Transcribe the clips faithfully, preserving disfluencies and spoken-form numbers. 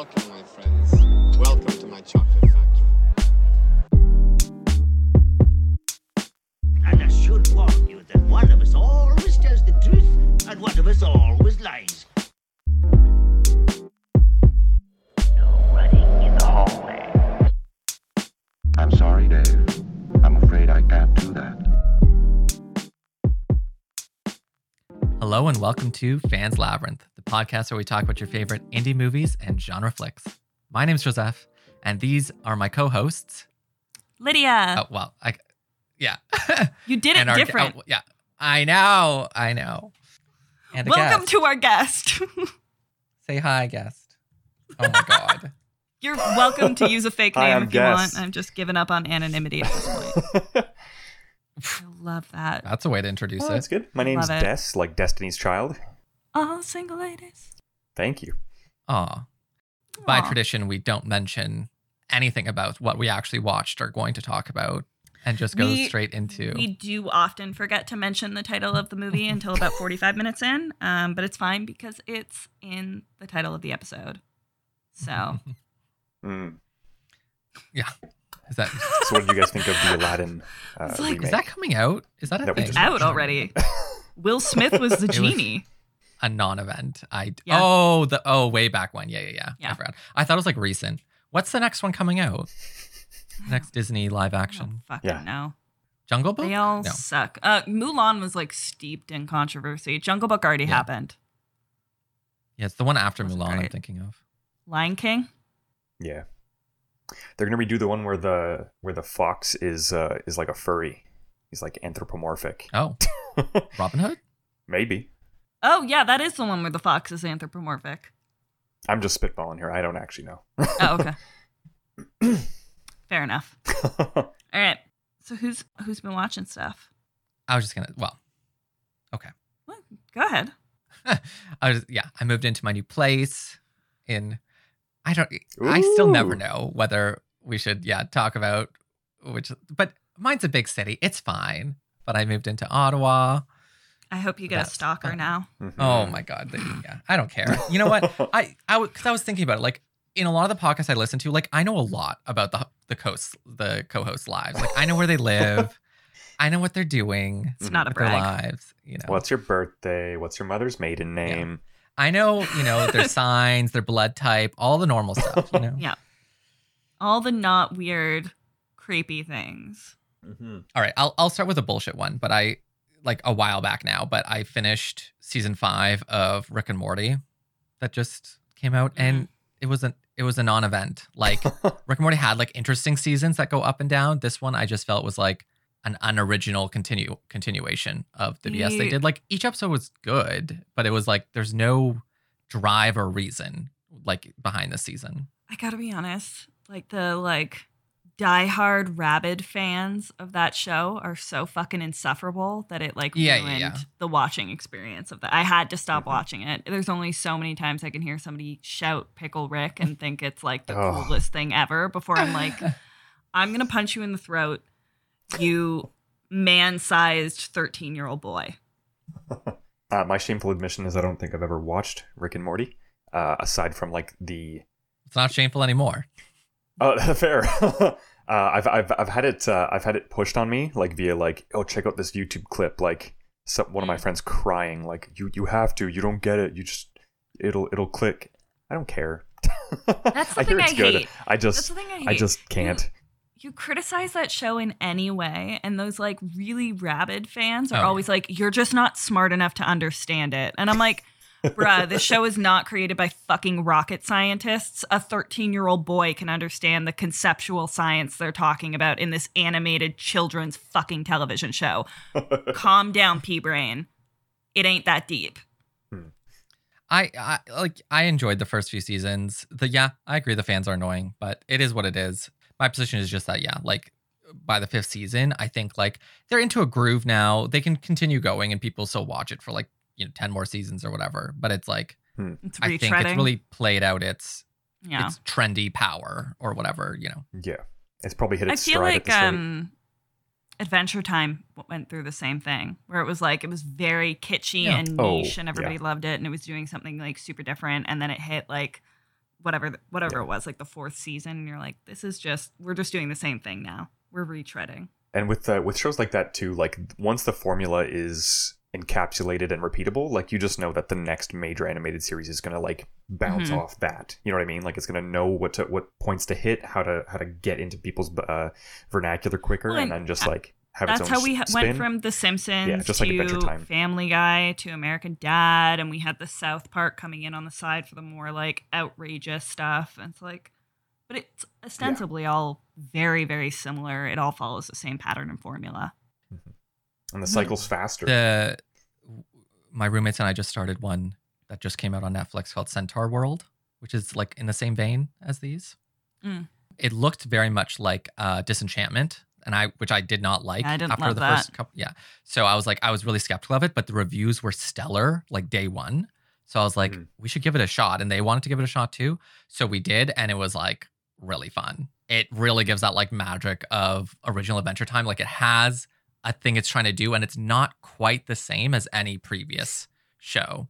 Welcome, my friends. Welcome to my chocolate factory. And I should warn you that one of us always tells the truth, and one of us always lies. No running in the hallway. I'm sorry, Dave. I'm afraid I can't do that. Hello and welcome to Fans Labyrinth, the podcast where we talk about your favorite indie movies and genre flicks. My name's Joseph, and these are my co-hosts. Lydia. Oh, well, I, yeah. You did it our, different. Oh, yeah, I know, I know. And welcome to our guest. Say hi, guest. Oh my God. You're welcome to use a fake name hi, if guest. you want. I've just given up on anonymity at this point. I love that. That's a way to introduce oh, it. That's good. My name's Des, like Destiny's Child. All single ladies. Thank you. Aw. By tradition, we don't mention anything about what we actually watched or going to talk about and just go we, straight into... We do often forget to mention the title of the movie until about forty-five minutes in, um, but it's fine because it's in the title of the episode. So. Mm. Yeah. Is that so? What did you guys think of the Aladdin uh, it's like, remake? Is that coming out? Is that a that thing? It's out already. Will Smith was the genie. Was a non-event. I yeah. oh the oh way back when. Yeah yeah yeah. yeah. I forgot. I thought it was like recent. What's the next one coming out? Next Disney live action. I don't fucking yeah. know. Jungle Book. They all no. suck. Uh, Mulan was like steeped in controversy. Jungle Book already yeah. happened. Yeah, it's the one after Mulan. Great. I'm thinking of Lion King. Yeah. They're gonna redo the one where the where the fox is uh, is like a furry. He's like anthropomorphic. Oh, Robin Hood? Maybe. Oh yeah, that is the one where the fox is anthropomorphic. I'm just spitballing here. I don't actually know. Oh okay. Fair enough. All right. So who's who's been watching stuff? I was just gonna. Well, okay. Well, go ahead. I was yeah. I moved into my new place in. I don't. Ooh. I still never know whether we should, yeah, talk about which. But mine's a big city; it's fine. But I moved into Ottawa. I hope you get That's, a stalker uh, now. Mm-hmm. Oh my God! Yeah, I don't care. You know what? I I because I was thinking about it. Like in a lot of the podcasts I listen to, like I know a lot about the the coast, the co-hosts' lives. Like I know where they live. I know what they're doing. It's not a brag. Their lives. You know. What's your birthday? What's your mother's maiden name? Yeah. I know, you know, their signs, their blood type, all the normal stuff, you know? Yeah. All the not weird, creepy things. Mm-hmm. All right, I'll I'll start with a bullshit one, but I, like a while back now, but I finished season five of Rick and Morty that just came out, mm-hmm. and it was, an, it was a non-event. Like, Rick and Morty had, like, interesting seasons that go up and down. This one I just felt was, like, an unoriginal continue continuation of the B S they did. Like each episode was good, but it was like there's no drive or reason like behind the season. I gotta be honest, like the like diehard rabid fans of that show are so fucking insufferable that it like yeah, ruined yeah, yeah. the watching experience of that. I had to stop mm-hmm. watching it. There's only so many times I can hear somebody shout Pickle Rick and think it's like the oh. coolest thing ever before I'm like, I'm gonna punch you in the throat. You man-sized thirteen-year-old boy. Uh, my shameful admission is I don't think I've ever watched Rick and Morty, uh, aside from like the. It's not shameful anymore. Oh, uh, fair. uh, I've I've I've had it uh, I've had it pushed on me like via like oh check out this YouTube clip like some, one of my friends crying like you you have to you don't get it you just it'll it'll click. I don't care. That's the I thing hear it's I good. Hate. I just That's the thing I, hate. I just can't. You- You criticize that show in any way, and those like really rabid fans are oh, always yeah. like, "You're just not smart enough to understand it." And I'm like, "Bruh, this show is not created by fucking rocket scientists. A thirteen-year-old boy can understand the conceptual science they're talking about in this animated children's fucking television show." Calm down, pea brain. It ain't that deep. Hmm. I, I like. I enjoyed the first few seasons. The yeah, I agree. The fans are annoying, but it is what it is. My position is just that, yeah, like by the fifth season, I think like they're into a groove now. They can continue going and people still watch it for like, you know, ten more seasons or whatever. But it's like, hmm. it's I think it's really played out its yeah. its trendy power or whatever, you know. Yeah, it's probably hit its I feel stride like at um, Adventure Time went through the same thing where it was like it was very kitschy yeah. and niche oh, and everybody yeah. loved it. And it was doing something like super different. And then it hit like whatever, whatever yeah. it was, like the fourth season. And you're like, this is just, we're just doing the same thing now. We're retreading. And with uh, with shows like that too, like once the formula is encapsulated and repeatable, like you just know that the next major animated series is going to like bounce mm-hmm. off that. You know what I mean? Like it's going to know what to, what points to hit, how to how to get into people's uh, vernacular quicker, well, and, and then just like have its own spin. That's how we ha- went from The Simpsons yeah, just to like Adventure Time. Family Guy to American Dad, and we had the South Park coming in on the side for the more like outrageous stuff. And it's like, but it's ostensibly yeah. all very, very similar. It all follows the same pattern and formula. Mm-hmm. And the cycle's faster. The, my roommates and I just started one that just came out on Netflix called Centaur World, which is like in the same vein as these. Mm. It looked very much like uh, Disenchantment, and I, which I did not like yeah, I didn't after love the that. first couple. Yeah, so I was like, I was really skeptical of it, but the reviews were stellar, like day one. So I was like, mm. we should give it a shot, and they wanted to give it a shot too. So we did, and it was like really fun. It really gives that like magic of original Adventure Time. Like it has a thing it's trying to do, and it's not quite the same as any previous show.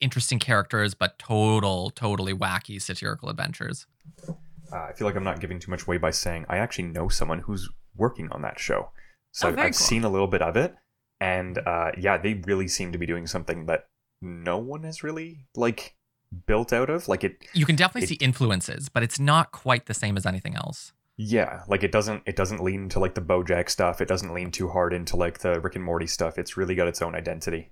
Interesting characters, but total, totally wacky satirical adventures. Uh, I feel like I'm not giving too much away by saying I actually know someone who's working on that show. So oh, I've, I've cool. seen a little bit of it, and uh, yeah, they really seem to be doing something that no one has really like built out of. Like it, you can definitely it, see influences, but it's not quite the same as anything else. Yeah, like it doesn't it doesn't lean to like the BoJack stuff. It doesn't lean too hard into like the Rick and Morty stuff. It's really got its own identity.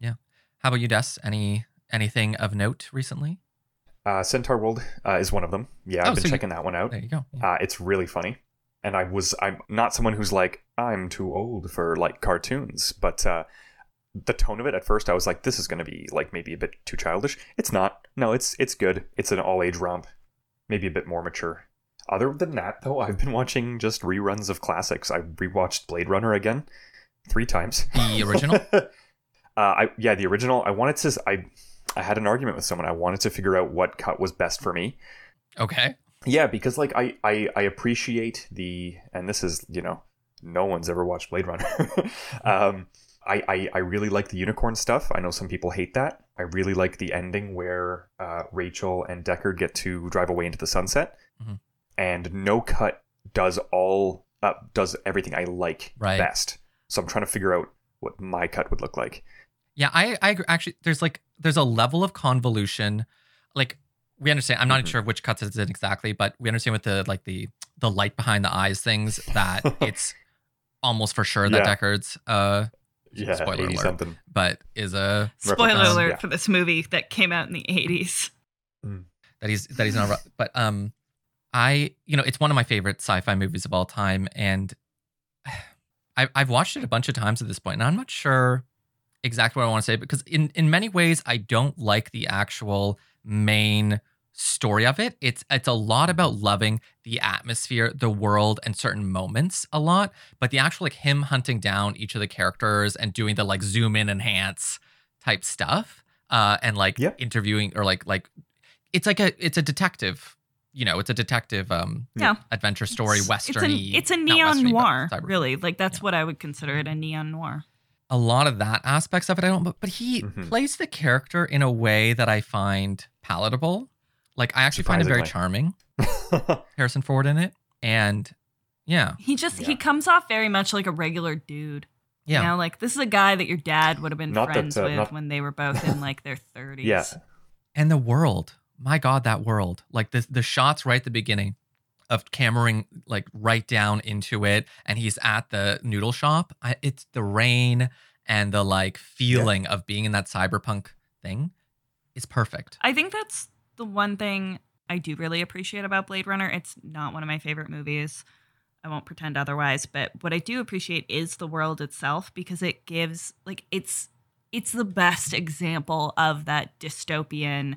Yeah. How about you, Des? Any anything of note recently? Uh, Centaur World uh, is one of them. Yeah, oh, I've been so checking you, that one out. There you go. Yeah. Uh, it's really funny. And I was I'm not someone who's like I'm too old for like cartoons, but uh, the tone of it at first I was like, this is going to be like maybe a bit too childish. It's not. No, it's it's good. It's an all age romp, maybe a bit more mature. Other than that, though, I've been watching just reruns of classics. I rewatched Blade Runner again three times. The original? uh, I, yeah, the original. I wanted to... I I had an argument with someone. I wanted to figure out what cut was best for me. Okay. Yeah, because like I, I, I appreciate the... And this is, you know, no one's ever watched Blade Runner. um, I, I, I really like the unicorn stuff. I know some people hate that. I really like the ending where uh, Rachel and Deckard get to drive away into the sunset. Mm-hmm. And no cut does all uh, does everything I like right. best. So I'm trying to figure out what my cut would look like. Yeah, I, I actually there's like there's a level of convolution. Like we understand. I'm not mm-hmm. sure which cuts it's in exactly, but we understand with the like the the light behind the eyes things that it's almost for sure that yeah. Deckard's uh yeah, spoiler alert, something. But is a spoiler um, alert yeah. for this movie that came out in the eighties. Mm. That he's that he's not but um. I, you know, it's one of my favorite sci-fi movies of all time, and I, I've watched it a bunch of times at this point, and I'm not sure exactly what I want to say, because in, in many ways, I don't like the actual main story of it. It's it's a lot about loving the atmosphere, the world, and certain moments a lot, but the actual, like, him hunting down each of the characters and doing the, like, zoom in, enhance type stuff, uh, and, like, yep. interviewing, or, like, like it's like a, it's a detective You know, it's a detective um, yeah. adventure story, it's, Western-y. It's a, it's a neon noir, really. Like, that's yeah. what I would consider it, a neon noir. A lot of that aspects of it, I don't... But, but he mm-hmm. plays the character in a way that I find palatable. Like, I actually find it very charming. Harrison Ford in it. And, yeah. He just... Yeah. He comes off very much like a regular dude. Yeah. You know, like, this is a guy that your dad would have been not friends that, uh, with not... when they were both in, like, their thirties. Yeah. And the world... My God, that world. Like the, the shots right at the beginning of cameraing like right down into it. And he's at the noodle shop. I, it's the rain and the like feeling yeah. of being in that cyberpunk thing is perfect. I think that's the one thing I do really appreciate about Blade Runner. It's not one of my favorite movies. I won't pretend otherwise. But what I do appreciate is the world itself, because it gives like it's it's the best example of that dystopian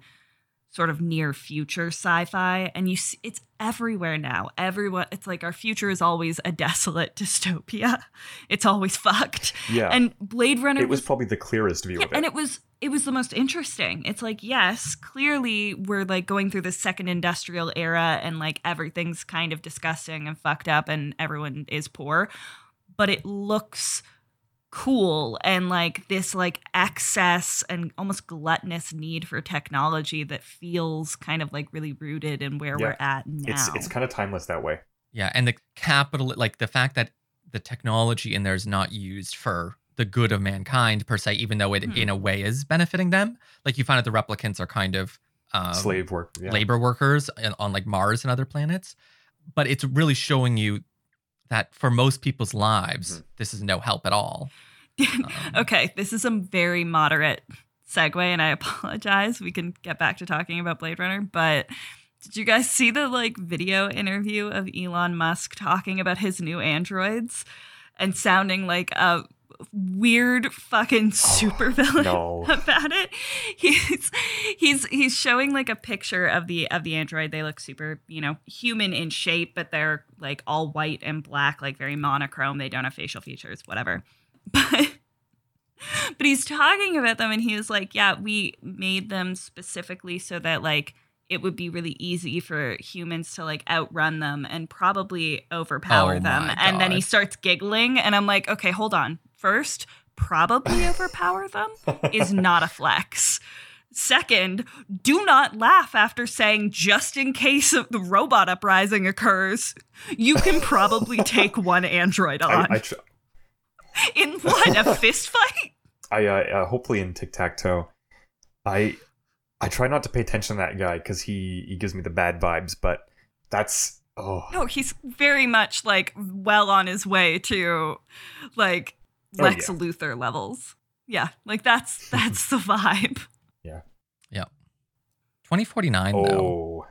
sort of near future sci-fi, and you see, it's everywhere now. Everyone, it's like our future is always a desolate dystopia. It's always fucked. Yeah. And Blade Runner, it was, was probably the clearest view yeah, of it, and it was it was the most interesting. It's like, yes, clearly we're like going through the second industrial era, and like everything's kind of disgusting and fucked up, and everyone is poor, but it looks cool and like this like excess and almost gluttonous need for technology that feels kind of like really rooted in where yeah. we're at now. It's it's kind of timeless that way. Yeah, and the capital, like the fact that the technology in there is not used for the good of mankind per se, even though it mm. in a way is benefiting them. Like you find out the replicants are kind of um, slave work, yeah. labor workers on like Mars and other planets, but it's really showing you that for most people's lives, mm. this is no help at all. Um, okay, this is a very moderate segue, and I apologize. We can get back to talking about Blade Runner, but did you guys see the like video interview of Elon Musk talking about his new androids and sounding like a weird fucking supervillain oh, no. about it? He's he's he's showing like a picture of the of the android. They look super, you know, human in shape, but they're like all white and black, like very monochrome. They don't have facial features, whatever. But but he's talking about them, and he was like, yeah, we made them specifically so that like it would be really easy for humans to like outrun them and probably overpower oh them. And then he starts giggling, and I'm like, okay, hold on. First, probably overpower them is not a flex. Second, do not laugh after saying just in case of the robot uprising occurs, you can probably take one android on. I, I tr- in what, a fist fight? I uh, uh, hopefully in tic tac toe. I I try not to pay attention to that guy because he he gives me the bad vibes, but that's oh no, he's very much like well on his way to like. Lex oh, yeah. Luthor levels. Yeah, like that's that's the vibe. Yeah. Yeah. twenty forty-nine oh. though.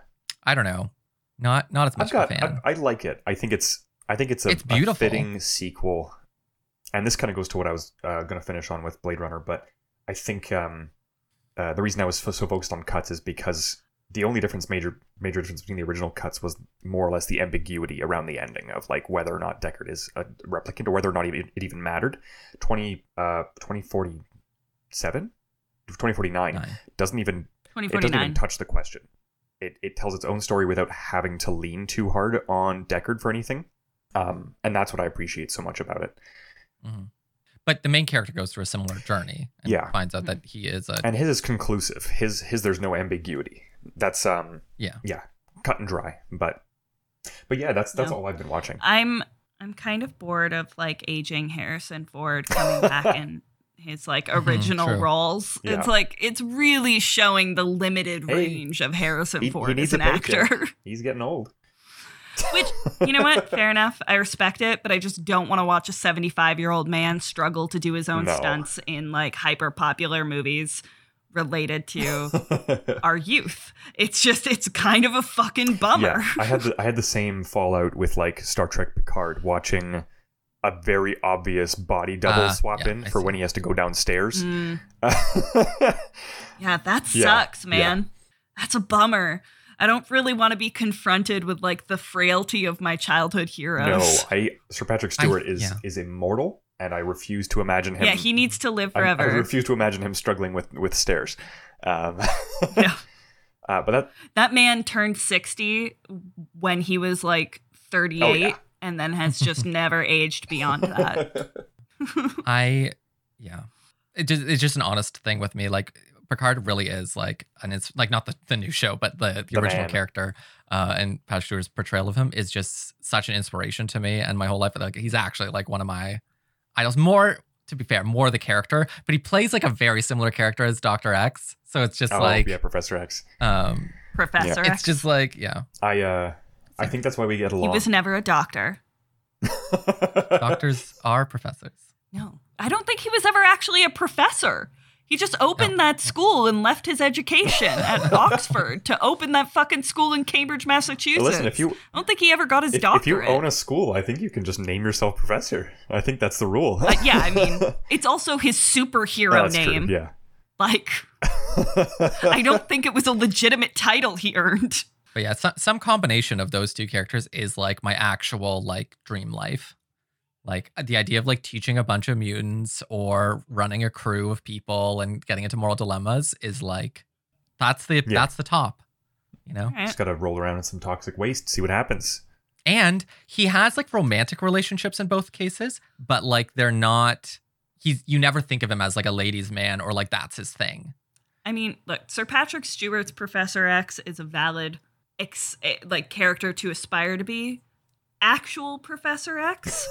I don't know. Not not as much got, of a fan. I, I like it. I think it's I think it's a, it's a fitting sequel. And this kind of goes to what I was uh, going to finish on with Blade Runner, but I think um, uh, the reason I was so focused on cuts is because the only difference, major major difference between the original cuts was more or less the ambiguity around the ending of like whether or not Deckard is a replicant or whether or not it even mattered. twenty forty-seven, twenty forty-nine doesn't even it doesn't even touch the question. It it tells its own story without having to lean too hard on Deckard for anything, um, and that's what I appreciate so much about it. Mm-hmm. But the main character goes through a similar journey and yeah. finds out that he is a... And his is conclusive. His, his there's no ambiguity. That's, um... Yeah. Yeah. Cut and dry. But, but yeah, that's that's no. all I've been watching. I'm I'm kind of bored of, like, aging Harrison Ford coming back in his, like, original mm, roles. Yeah. It's, like, it's really showing the limited hey, range of Harrison he, Ford he as an actor. It. He's getting old. Which, you know what? Fair enough. I respect it, but I just don't want to watch a seventy-five-year-old man struggle to do his own no. stunts in like hyper-popular movies related to our youth. It's just, it's kind of a fucking bummer. Yeah, I had the, I had the same fallout with like Star Trek Picard, watching a very obvious body double uh, swap yeah, in I for see. When he has to go downstairs. Mm. yeah, that sucks, yeah, man. Yeah. That's a bummer. I don't really want to be confronted with like the frailty of my childhood heroes. No, I, Sir Patrick Stewart I, is yeah. is immortal, and I refuse to imagine him. Yeah, he needs to live forever. I, I refuse to imagine him struggling with with stairs. Um, yeah, uh, but that that man turned sixty when he was like thirty-eight, oh, yeah. and then has just never aged beyond that. I, yeah, it just, it's just an honest thing with me, like. Picard really is like, and it's like not the, the new show, but the, the, the original man. character uh, and Patrick Stewart's portrayal of him is just such an inspiration to me and my whole life. Like he's actually like one of my idols. More, to be fair, more the character, but he plays like a very similar character as Doctor X. So it's just oh, like yeah, Professor X. Um, Professor. Yeah. It's just like yeah. I uh, I think that's why we get along. He was never a doctor. Doctors are professors. No, I don't think he was ever actually a professor. He just opened oh. that school and left his education at Oxford to open that fucking school in Cambridge, Massachusetts. Listen, if you, I don't think he ever got his if, doctorate. If you own a school, I think you can just name yourself professor. I think that's the rule. Uh, yeah, I mean, it's also his superhero that's name. True, yeah. Like, I don't think it was a legitimate title he earned. But yeah, some, some combination of those two characters is like my actual like dream life. Like the idea of like teaching a bunch of mutants or running a crew of people and getting into moral dilemmas is like, that's the, yeah. that's the top, you know, right. Just got to roll around in some toxic waste, see what happens. And he has like romantic relationships in both cases, but like, they're not, he's you never think of him as like a ladies' man or like that's his thing. I mean, look, Sir Patrick Stewart's Professor X is a valid ex- like character to aspire to be. Actual Professor X,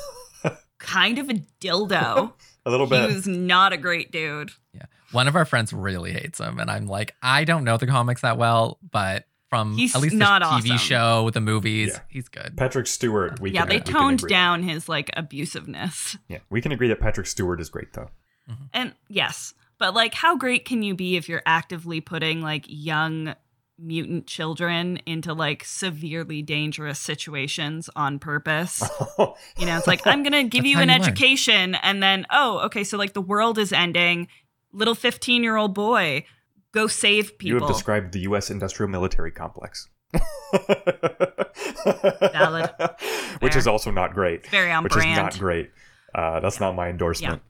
kind of a dildo. A little bit. He was not a great dude. Yeah. One of our friends really hates him, and I'm like, I don't know the comics that well, but from he's at least the T V awesome. show, the movies, yeah. he's good. Patrick Stewart, we yeah, can, they uh, toned we down his like abusiveness. Yeah, we can agree that Patrick Stewart is great though. Mm-hmm. And yes, but like, how great can you be if you're actively putting like young mutant children into like severely dangerous situations on purpose? You know, it's like, I'm gonna give you an you education, learn. And then oh, okay, so like the world is ending. Little fifteen-year-old boy, go save people. You have described the U S industrial military complex. Valid. Fair. Which is also not great. It's very on which brand. Which is not great. Uh, that's yeah. not my endorsement.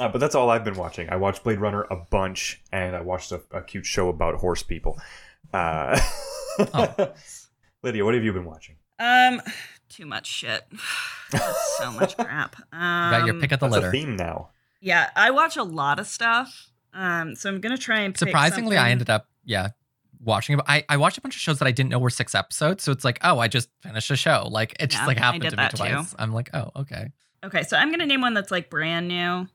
Yeah. Uh, but that's all I've been watching. I watched Blade Runner a bunch, and I watched a, a cute show about horse people. Uh, oh. Lydia, what have you been watching? Um, too much shit. So much crap. Um, you got your pick of the litter. That's a theme now. Yeah, I watch a lot of stuff, um, so I'm going to try and pick Surprisingly, something. I ended up, yeah, watching. I, I watched a bunch of shows that I didn't know were six episodes, so it's like, oh, I just finished a show. Like, it just yeah, like happened to me twice. Too. I'm like, oh, okay. Okay, so I'm going to name one that's like brand new,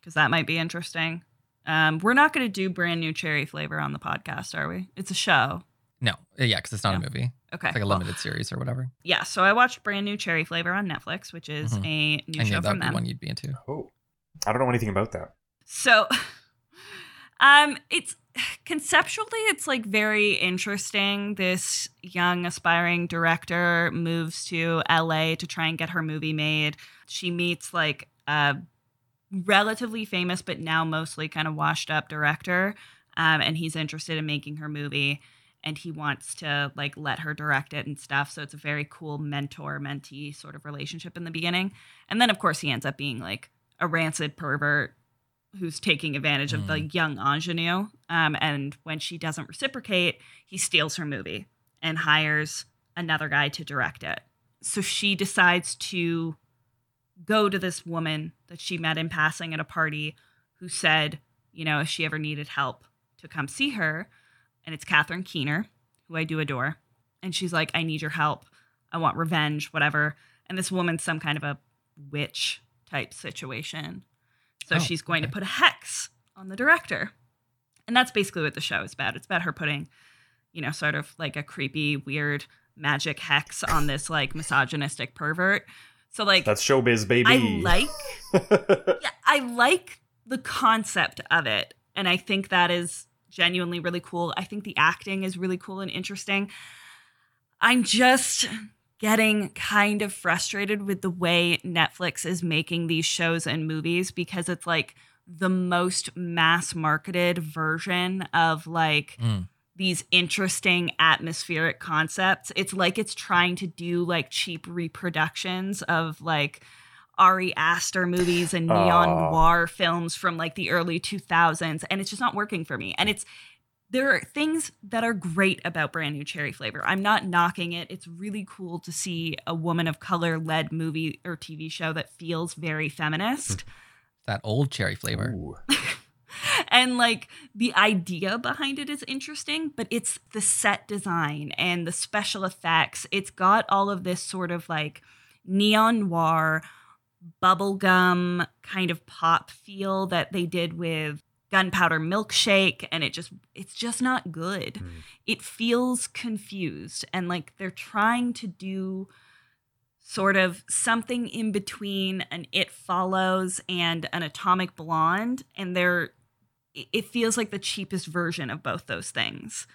because that might be interesting. Um, we're not going to do Brand New Cherry Flavor on the podcast, are we? It's a show. No, yeah, because it's not no. a movie. Okay. It's like a limited well, series or whatever. Yeah, so I watched Brand New Cherry Flavor on Netflix, which is mm-hmm. a new I show from them. I knew that would be one you'd be into. Oh. I don't know anything about that. So, um, it's conceptually, it's like very interesting. This young aspiring director moves to L A to try and get her movie made. She meets like a relatively famous, but now mostly kind of washed up director. Um, and he's interested in making her movie and he wants to like let her direct it and stuff. So it's a very cool mentor mentee sort of relationship in the beginning. And then of course he ends up being like a rancid pervert who's taking advantage mm. of the young ingenue. Um, and when she doesn't reciprocate, he steals her movie and hires another guy to direct it. So she decides to go to this woman that she met in passing at a party who said, you know, if she ever needed help to come see her. And it's Katherine Keener, who I do adore. And she's like, I need your help. I want revenge, whatever. And this woman's some kind of a witch type situation. So oh, she's going okay. to put a hex on the director. And that's basically what the show is about. It's about her putting, you know, sort of like a creepy, weird magic hex on this like misogynistic pervert. So like that's showbiz, baby. I like yeah, I like the concept of it. And I think that is genuinely really cool. I think the acting is really cool and interesting. I'm just getting kind of frustrated with the way Netflix is making these shows and movies, because it's like the most mass marketed version of like mm. these interesting atmospheric concepts. It's like it's trying to do like cheap reproductions of like Ari Aster movies and neon oh. noir films from like the early two thousands. And it's just not working for me. And it's There are things that are great about Brand New Cherry Flavor. I'm not knocking it. It's really cool to see a woman of color led movie or T V show that feels very feminist. That old cherry flavor. And like the idea behind it is interesting, but it's the set design and the special effects. It's got all of this sort of like neon noir, bubblegum kind of pop feel that they did with Gunpowder Milkshake, and it just it's just not good. Mm. It feels confused, and like they're trying to do sort of something in between an It Follows and an Atomic Blonde, and they're it feels like the cheapest version of both those things,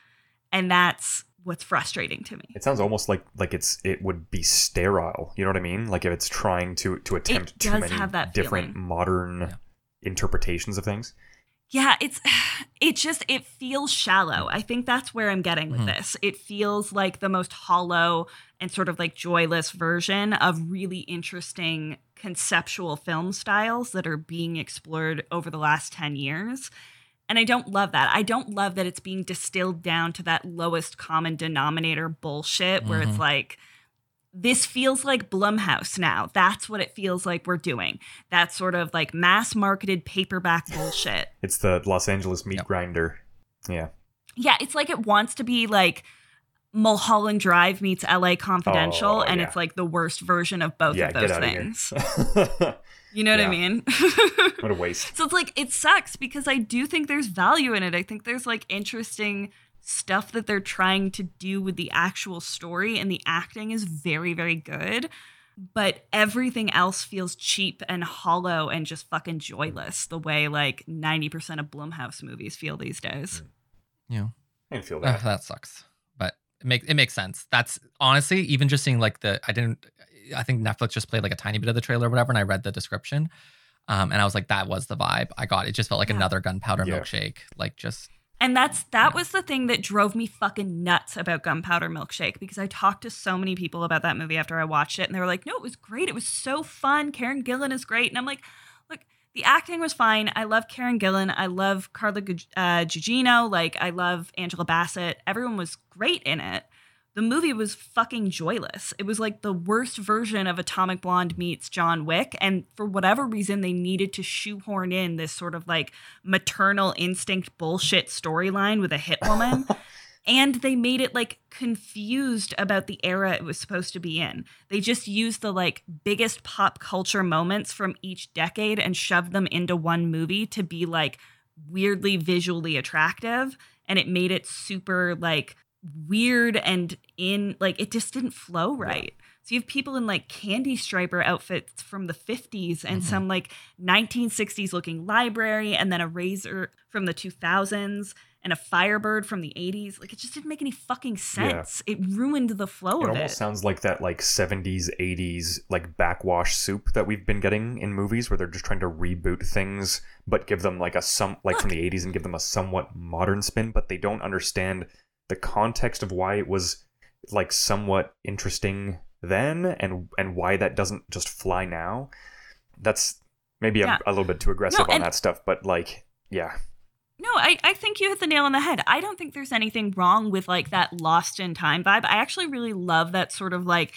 and that's what's frustrating to me. It sounds almost like like it's it would be sterile. You know what I mean? Like if it's trying to to attempt it too many have that different feeling. modern yeah. interpretations of things. Yeah, it's it just it feels shallow. I think that's where I'm getting with mm-hmm. this. It feels like the most hollow and sort of like joyless version of really interesting conceptual film styles that are being explored over the last ten years. And I don't love that. I don't love that it's being distilled down to that lowest common denominator bullshit mm-hmm. where it's like this feels like Blumhouse now. That's what it feels like we're doing. That sort of like mass marketed paperback bullshit. It's the Los Angeles meat yep. grinder. Yeah. Yeah. It's like it wants to be like Mulholland Drive meets L A. Confidential. Oh, and yeah. it's like the worst version of both yeah, of those things. You know what yeah. I mean? What a waste. So it's like, it sucks because I do think there's value in it. I think there's like interesting stuff that they're trying to do with the actual story, and the acting is very, very good, but everything else feels cheap and hollow and just fucking joyless the way like ninety percent of Blumhouse movies feel these days. Yeah. I didn't feel that. Uh, that sucks, but it makes, it makes sense. That's honestly, even just seeing like the, I didn't, I think Netflix just played like a tiny bit of the trailer or whatever. And I read the description um, and I was like, that was the vibe I got. It just felt like yeah. another Gunpowder yeah. Milkshake, like just. And that's that yeah. was the thing that drove me fucking nuts about Gunpowder Milkshake, because I talked to so many people about that movie after I watched it, and they were like, no, it was great. It was so fun. Karen Gillan is great. And I'm like, look, the acting was fine. I love Karen Gillan. I love Carla uh, Gugino. Like, I love Angela Bassett. Everyone was great in it. The movie was fucking joyless. It was like the worst version of Atomic Blonde meets John Wick. And for whatever reason, they needed to shoehorn in this sort of like maternal instinct bullshit storyline with a hit woman. And they made it like confused about the era it was supposed to be in. They just used the like biggest pop culture moments from each decade and shoved them into one movie to be like weirdly visually attractive. And it made it super like weird and in like it just didn't flow right. Yeah. So you have people in like candy striper outfits from the fifties and mm-hmm. some like nineteen sixties looking library, and then a razor from the two thousands and a Firebird from the eighties. Like it just didn't make any fucking sense. Yeah. It ruined the flow it of it. It almost sounds like that like seventies, eighties like backwash soup that we've been getting in movies where they're just trying to reboot things but give them like a some like Look. from the eighties and give them a somewhat modern spin, but they don't understand the context of why it was like somewhat interesting then, and and why that doesn't just fly now. That's maybe yeah. a, a little bit too aggressive no, on that stuff, but like, yeah. No, I, I think you hit the nail on the head. I don't think there's anything wrong with like that Lost in Time vibe. I actually really love that sort of like,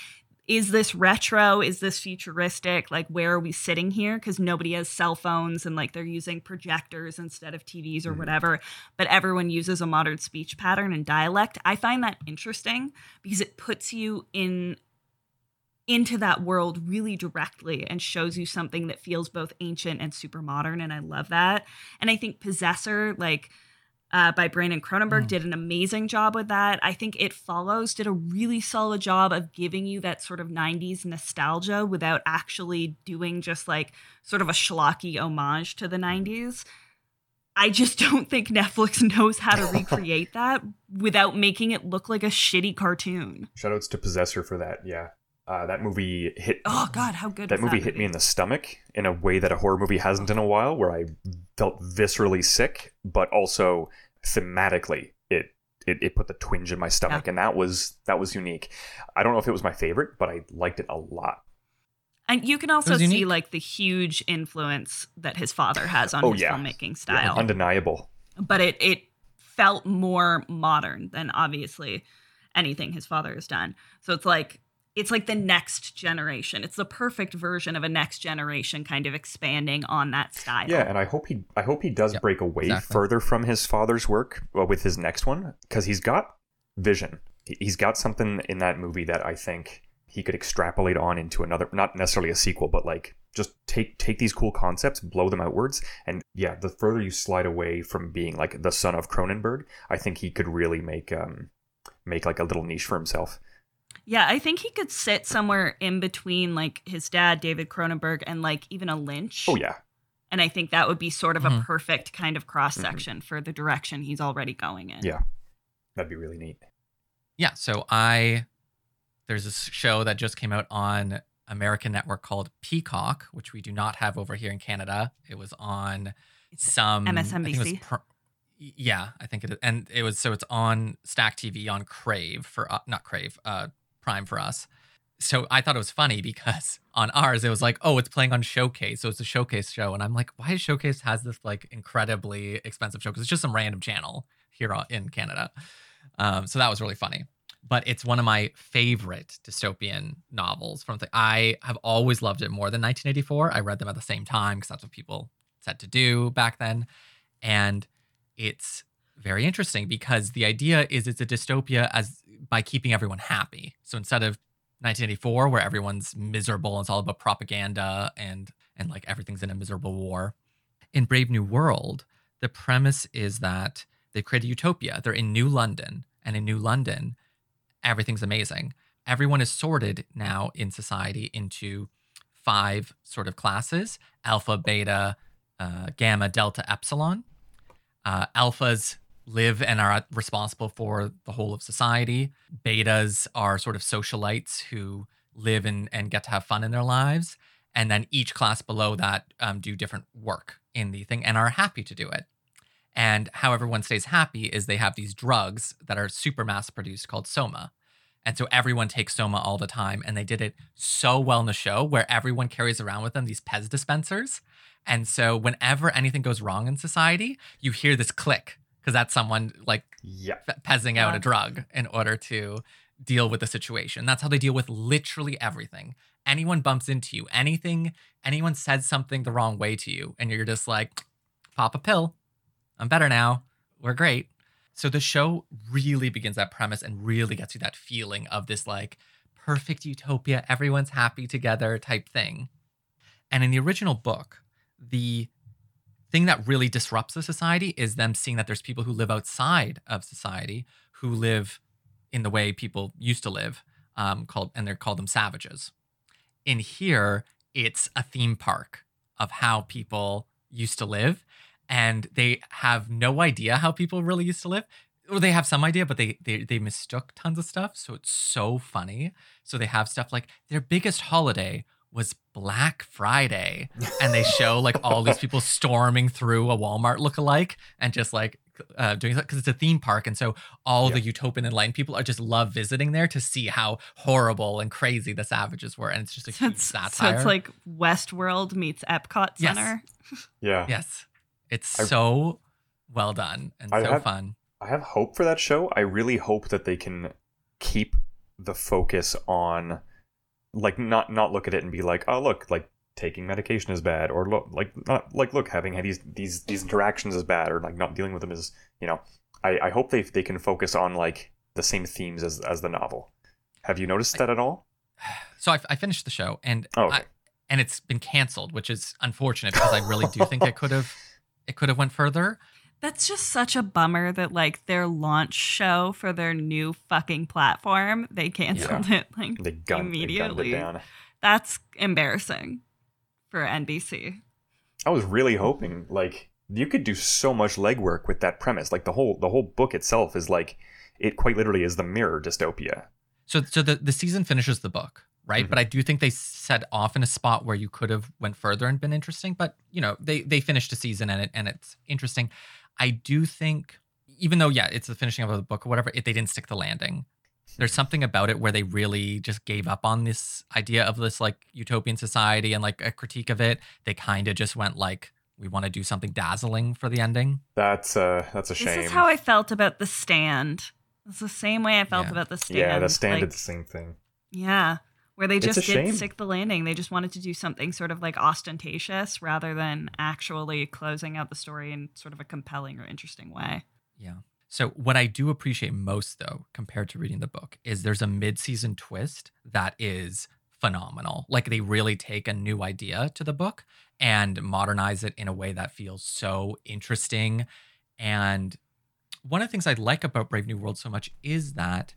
is this retro? Is this futuristic? Like, where are we sitting here? Because nobody has cell phones and like they're using projectors instead of T Vs or whatever, but everyone uses a modern speech pattern and dialect. I find that interesting because it puts you in into that world really directly and shows you something that feels both ancient and super modern. And I love that. And I think Possessor, like, Uh, by Brandon Cronenberg, mm. did an amazing job with that. I think It Follows did a really solid job of giving you that sort of nineties nostalgia without actually doing just like sort of a schlocky homage to the nineties. I just don't think Netflix knows how to recreate that without making it look like a shitty cartoon. Shoutouts to Possessor for that, yeah. Uh, that movie hit. Oh God, how good! That movie, that movie hit me in the stomach in a way that a horror movie hasn't in a while, where I felt viscerally sick, but also thematically, it it, it put the twinge in my stomach, yeah. and that was that was unique. I don't know if it was my favorite, but I liked it a lot. And you can also see like the huge influence that his father has on oh, his yeah. filmmaking style, yeah, undeniable. But it it felt more modern than obviously anything his father has done. So it's like. It's like the next generation. It's the perfect version of a next generation kind of expanding on that style. Yeah, and I hope he I hope he does yep, break away exactly. further from his father's work with his next one, because he's got vision. He's got something in that movie that I think he could extrapolate on into another, not necessarily a sequel, but like just take take these cool concepts, blow them outwards. And yeah, the further you slide away from being like the son of Cronenberg, I think he could really make um make like a little niche for himself. Yeah, I think he could sit somewhere in between like his dad, David Cronenberg, and like even a Lynch. Oh, yeah. And I think that would be sort of mm-hmm. a perfect kind of cross-section mm-hmm. for the direction he's already going in. Yeah, that'd be really neat. Yeah, so I, there's this show that just came out on American Network called Peacock, which we do not have over here in Canada. It was on it's some... M S N B C. Yeah, I think it is. And it was, so it's on Stack T V on Crave for, uh, not Crave, uh, Prime for us. So I thought it was funny because on ours, it was like, oh, it's playing on Showcase. So it's a Showcase show. And I'm like, why is Showcase has this like incredibly expensive show? Because it's just some random channel here in Canada. Um, so that was really funny. but it's one of my favorite dystopian novels. From the, I have always loved it more than nineteen eighty-four. I read them at the same time because that's what people set to do back then. And it's very interesting because the idea is it's a dystopia as by keeping everyone happy. So instead of nineteen eighty-four, where everyone's miserable and it's all about propaganda and and like everything's in a miserable war, in Brave New World, the premise is that they've created a utopia. They're in New London, and in New London, everything's amazing. Everyone is sorted now in society into five sort of classes: alpha, beta, uh, gamma, delta, epsilon. Uh, alphas live and are responsible for the whole of society. Betas are sort of socialites who live and, and get to have fun in their lives. And then each class below that um, do different work in the thing and are happy to do it. And how everyone stays happy is they have these drugs that are super mass produced called Soma. And so everyone takes Soma all the time. And they did it so well in the show where everyone carries around with them these Pez dispensers. And so whenever anything goes wrong in society, you hear this click because that's someone like yeah. pezzing out yeah. a drug in order to deal with the situation. That's how they deal with literally everything. Anyone bumps into you, anything, anyone says something the wrong way to you, and you're just like, pop a pill. I'm better now. We're great. So the show really begins that premise and really gets you that feeling of this like perfect utopia, everyone's happy together type thing. And in the original book, the thing that really disrupts the society is them seeing that there's people who live outside of society who live in the way people used to live, um, called and they're called them savages. In here, it's a theme park of how people used to live, and they have no idea how people really used to live. Or they have some idea, but they they they mistook tons of stuff, so it's so funny. So they have stuff like their biggest holiday was Black Friday, and they show like all these people storming through a Walmart lookalike and just like uh, doing that because it's a theme park, and so all yeah. the utopian enlightened people are just love visiting there to see how horrible and crazy the savages were, and it's just a so huge it's, satire. So it's like Westworld meets Epcot Center. Yes. yeah. Yes, it's I've, so well done and I so have, fun. I have hope for that show. I really hope that they can keep the focus on. Like not not look at it and be like, oh look, like taking medication is bad, or look like not like look having had these these these interactions is bad, or like not dealing with them is, you know. I, I hope they they can focus on like the same themes as as the novel. Have you noticed that at all? So I, I finished the show and oh, okay. I, and it's been canceled, which is unfortunate because I really do think it could have it could have went further. That's just such a bummer that, like, their launch show for their new fucking platform, they canceled yeah. it, like, they gunned, immediately. They gunned it down. That's embarrassing for N B C. I was really hoping, like, you could do so much legwork with that premise. Like, the whole the whole book itself is, like, it quite literally is the mirror dystopia. So so the, the season finishes the book, right? Mm-hmm. But I do think they set off in a spot where you could have went further and been interesting. But, you know, they, they finished a season and it and it's interesting. I do think, even though, yeah, it's the finishing of the book or whatever, it, they didn't stick the landing. There's something about it where they really just gave up on this idea of this, like, utopian society and, like, a critique of it. They kind of just went, like, we want to do something dazzling for the ending. That's, uh, that's a shame. This is how I felt about The Stand. It's the same way I felt yeah. about The Stand. Yeah, The Stand like, did the same thing. Yeah, where they just didn't stick the landing. They just wanted to do something sort of, like, ostentatious rather than actually closing out the story in sort of a compelling or interesting way. Yeah. So what I do appreciate most, though, compared to reading the book, is there's a mid-season twist that is phenomenal. Like, they really take a new idea to the book and modernize it in a way that feels so interesting. And one of the things I like about Brave New World so much is that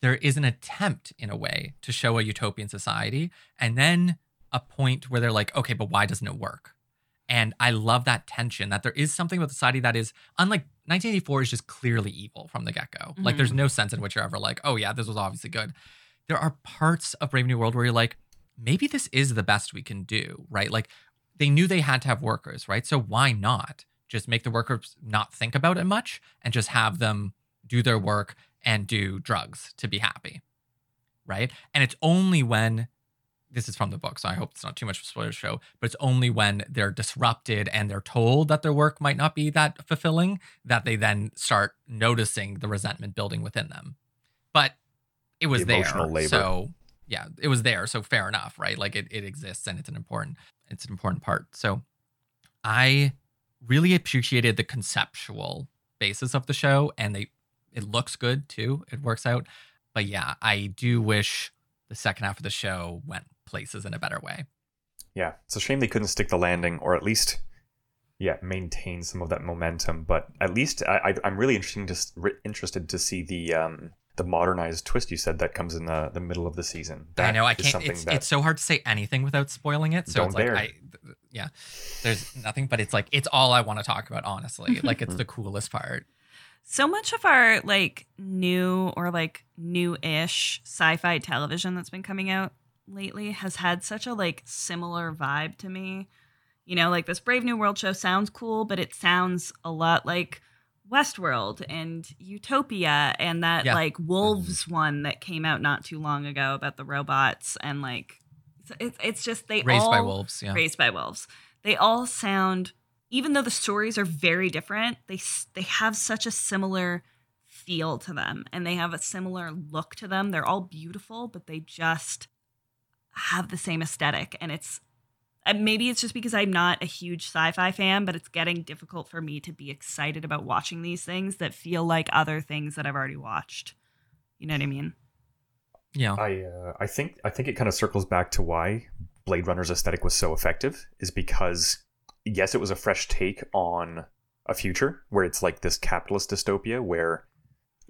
there is an attempt, in a way, to show a utopian society, and then a point where they're like, okay, but why doesn't it work? And I love that tension, that there is something about society that is, unlike nineteen eighty-four, is just clearly evil from the get-go. Mm-hmm. Like, there's no sense in which you're ever like, oh yeah, this was obviously good. There are parts of Brave New World where you're like, maybe this is the best we can do, right? Like, they knew they had to have workers, right? So why not just make the workers not think about it much and just have them do their work and do drugs to be happy, right? And it's only when, this is from the book, so I hope it's not too much of a spoiler show, but it's only when they're disrupted and they're told that their work might not be that fulfilling that they then start noticing the resentment building within them. But it was the there. Emotional labor. So yeah, it was there. So fair enough, right? Like it, it exists and it's an important, it's an important part. So I really appreciated the conceptual basis of the show, and they, it looks good too. It works out. But yeah, I do wish the second half of the show went places in a better way. Yeah, it's a shame they couldn't stick the landing, or at least, yeah, maintain some of that momentum. But at least I, I, I'm really interesting to, interested to see the um, the modernized twist you said that comes in the, the middle of the season. That I know, I can't. It's, it's so hard to say anything without spoiling it. So don't it's like, dare. I, yeah, there's nothing, but it's like, it's all I want to talk about, honestly. Like, it's the coolest part. So much of our like new or like new-ish sci-fi television that's been coming out lately has had such a like similar vibe to me. You know, like this Brave New World show sounds cool, but it sounds a lot like Westworld and Utopia and that yeah. like Wolves one that came out not too long ago about the robots and like it's it's just they Raised all by Wolves, yeah. Raised by Wolves. They all sound. Even though the stories are very different, they they have such a similar feel to them, and they have a similar look to them. They're all beautiful, but they just have the same aesthetic. And it's maybe it's just because I'm not a huge sci-fi fan, but it's getting difficult for me to be excited about watching these things that feel like other things that I've already watched. You know what I mean? Yeah. I uh, I think I think it kind of circles back to why Blade Runner's aesthetic was so effective is because. Yes, it was a fresh take on a future where it's like this capitalist dystopia where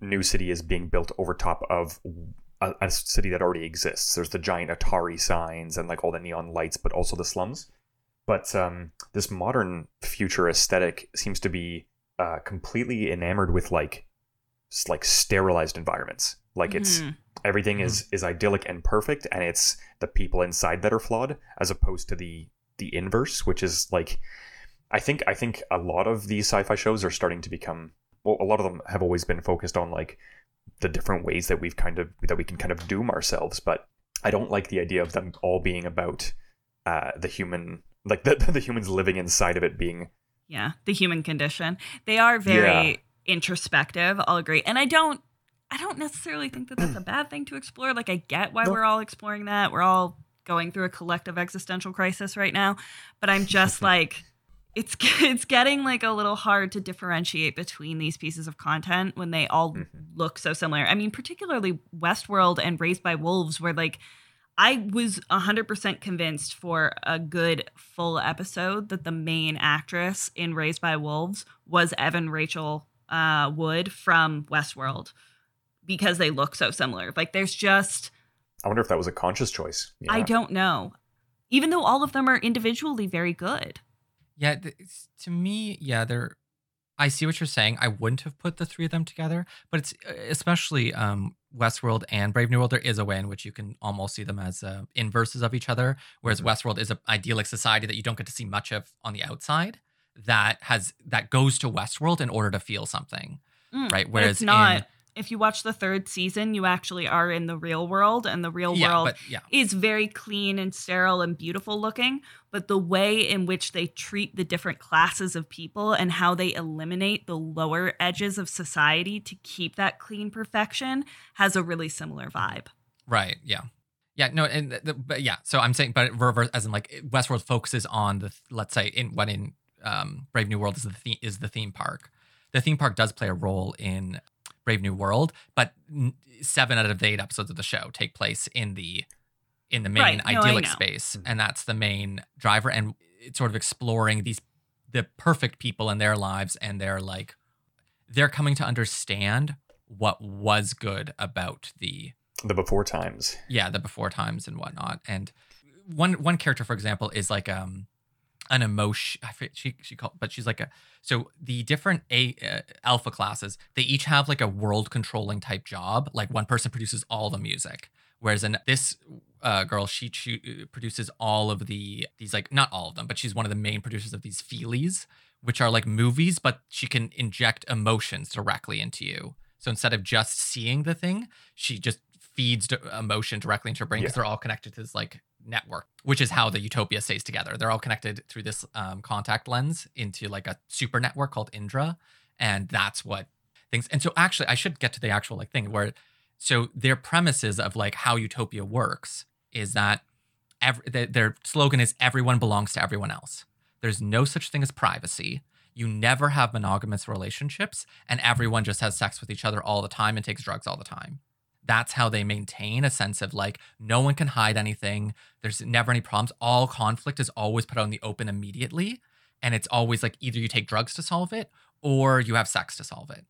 new city is being built over top of a, a city that already exists. There's the giant Atari signs and like all the neon lights, but also the slums. But um, this modern future aesthetic seems to be uh, completely enamored with like like sterilized environments. Like mm-hmm. it's everything mm-hmm. is is idyllic and perfect, and it's the people inside that are flawed, as opposed to the. the inverse, which is like I think I think a lot of these sci-fi shows are starting to become, well, a lot of them have always been focused on like the different ways that we've kind of that we can kind of doom ourselves, but I don't like the idea of them all being about uh the human like the, the humans living inside of it being yeah the human condition. They are very yeah. introspective, I'll agree, and I don't I don't necessarily think that that's a bad thing to explore. Like I get why no. we're all exploring that, we're all going through a collective existential crisis right now, but I'm just like, it's it's getting like a little hard to differentiate between these pieces of content when they all mm-hmm. look so similar. I mean, particularly Westworld and Raised by Wolves, where like I was one hundred percent convinced for a good full episode that the main actress in Raised by Wolves was Evan Rachel uh, Wood from Westworld because they look so similar. Like there's just... I wonder if that was a conscious choice. Yeah. I don't know. Even though all of them are individually very good. Yeah, th- to me, yeah, they're. I see what you're saying. I wouldn't have put the three of them together, but it's especially um, Westworld and Brave New World. There is a way in which you can almost see them as uh, inverses of each other, whereas mm-hmm. Westworld is an idyllic society that you don't get to see much of on the outside. That has that goes to Westworld in order to feel something, mm, right? Whereas it's not. In, If you watch the third season, you actually are in the real world, and the real yeah, world but, yeah. is very clean and sterile and beautiful looking. But the way in which they treat the different classes of people and how they eliminate the lower edges of society to keep that clean perfection has a really similar vibe. Right. Yeah. Yeah. No. And the, the, but yeah. So I'm saying, but reverse as in like Westworld focuses on the let's say in what in um, Brave New World is the theme, is the theme park. The theme park does play a role in Brave New World, but seven out of the eight episodes of the show take place in the in the main right. idyllic no, space, and that's the main driver. And it's sort of exploring these the perfect people in their lives, and they're like they're coming to understand what was good about the the before times. Yeah, the before times and whatnot. And one one character, for example, is like um. an emotion, I forget, she she called, but she's like a, so the different a, uh, alpha classes, they each have like a world controlling type job. Like one person produces all the music. Whereas in this uh, girl, she, she produces all of the, these like, not all of them, but she's one of the main producers of these feelies, which are like movies, but she can inject emotions directly into you. So instead of just seeing the thing, she just feeds emotion directly into your brain because yeah. they're all connected to this like network, which is how the Utopia stays together. They're all connected through this um, contact lens into like a super network called Indra, and that's what things. And so actually I should get to the actual like thing where So their premises of like how utopia works is that every, th- their slogan is everyone belongs to everyone else. There's no such thing as privacy. You never have monogamous relationships, and everyone just has sex with each other all the time and takes drugs all the time. That's how they maintain a sense of like, no one can hide anything. There's never any problems. All conflict is always put out in the open immediately. And it's always like either you take drugs to solve it or you have sex to solve it.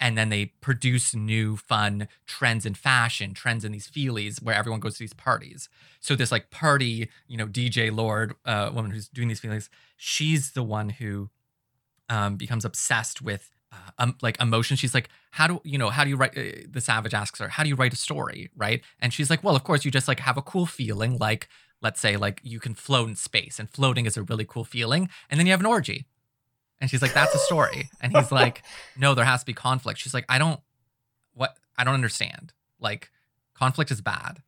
And then they produce new fun trends in fashion, trends in these feelies where everyone goes to these parties. So this like party, you know, D J Lord, uh, woman who's doing these feelies, she's the one who um, becomes obsessed with Uh, um, like emotion. She's like, how do you know? How do you write? Uh, the Savage asks her, how do you write a story, right? And she's like, well, of course, you just like have a cool feeling, like let's say, like you can float in space, and floating is a really cool feeling, and then you have an orgy, and she's like, that's a story, and he's like, no, there has to be conflict. She's like, I don't, what? I don't understand. Like, conflict is bad,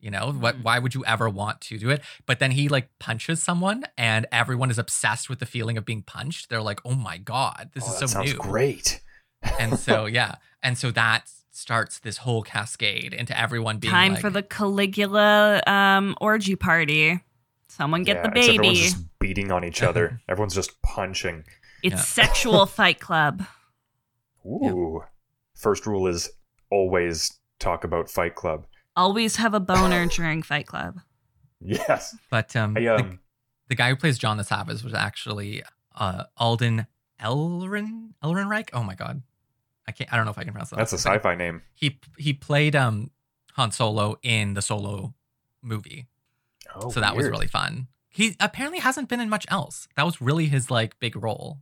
you know? What? Why would you ever want to do it? But then he like punches someone, and everyone is obsessed with the feeling of being punched. They're like, oh my God, this oh, is so sounds new. Great. And so, yeah. And so that starts this whole cascade into everyone being time like, for the Caligula um, orgy party. Someone get yeah, the baby. Everyone's just beating on each other. Everyone's just punching. It's yeah. sexual fight club. Ooh. Yeah. First rule is always talk about Fight Club. Always have a boner during Fight Club. Yes. But um, I, um the, the guy who plays John the Savage was actually uh, Alden Elrin Elrenreich. Oh my God. I can't I don't know if I can pronounce that. That's a sci-fi but name. He he played um Han Solo in the Solo movie. Oh, so that weird. was really fun. He apparently hasn't been in much else. That was really his like big role.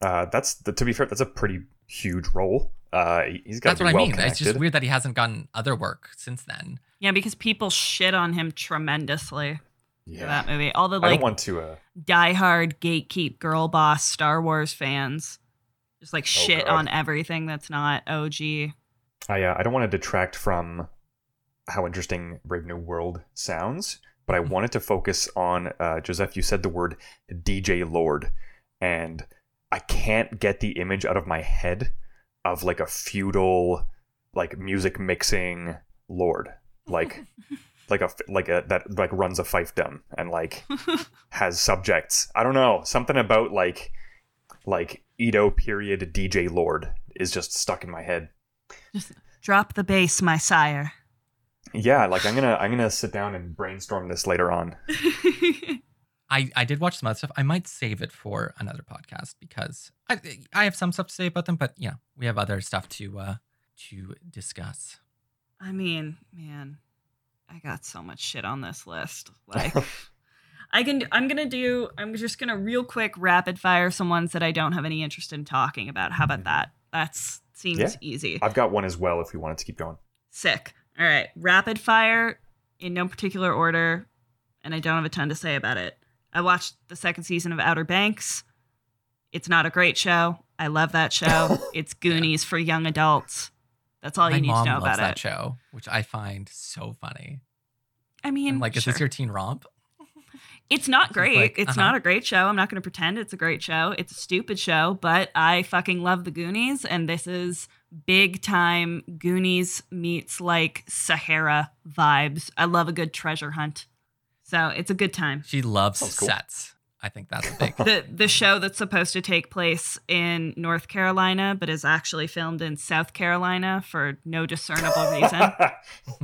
Uh that's the, to be fair, that's a pretty huge role. Uh, he's got That's what I mean. Connected. It's just weird that he hasn't gotten other work since then. Yeah, because people shit on him tremendously yeah. for that movie. All the like, I don't want to, uh... diehard gatekeep girl boss Star Wars fans just like oh, shit God. on everything that's not O G. I uh, I don't want to detract from how interesting Brave New World sounds, but I mm-hmm. wanted to focus on uh, Joseph. You said the word D J Lord, and I can't get the image out of my head of like a feudal, like music mixing lord, like like a like a that like runs a fiefdom and like has subjects. I don't know, something about like like Edo period D J Lord is just stuck in my head. Just drop the bass, my sire. Yeah, like I'm gonna I'm gonna sit down and brainstorm this later on. I, I did watch some other stuff. I might save it for another podcast because I I have some stuff to say about them, but you know, we have other stuff to uh, to discuss. I mean, man, I got so much shit on this list. Like, I can I'm gonna do I'm just gonna real quick rapid fire some ones that I don't have any interest in talking about. How about that? That seems yeah. easy. I've got one as well. If we wanted to keep going. Sick. All right, rapid fire in no particular order, and I don't have a ton to say about it. I watched the second season of Outer Banks. It's not a great show. I love that show. It's Goonies yeah. for young adults. That's all My you need to know about it. My mom loves that show, which I find so funny. I mean, I'm like, sure. Is this your teen romp? It's not great. Like, it's uh-huh. not a great show. I'm not going to pretend it's a great show. It's a stupid show, but I fucking love the Goonies. And this is big time Goonies meets like Sahara vibes. I love a good treasure hunt. So it's a good time. She loves oh, cool. sets. I think that's big. the the show that's supposed to take place in North Carolina, but is actually filmed in South Carolina for no discernible reason.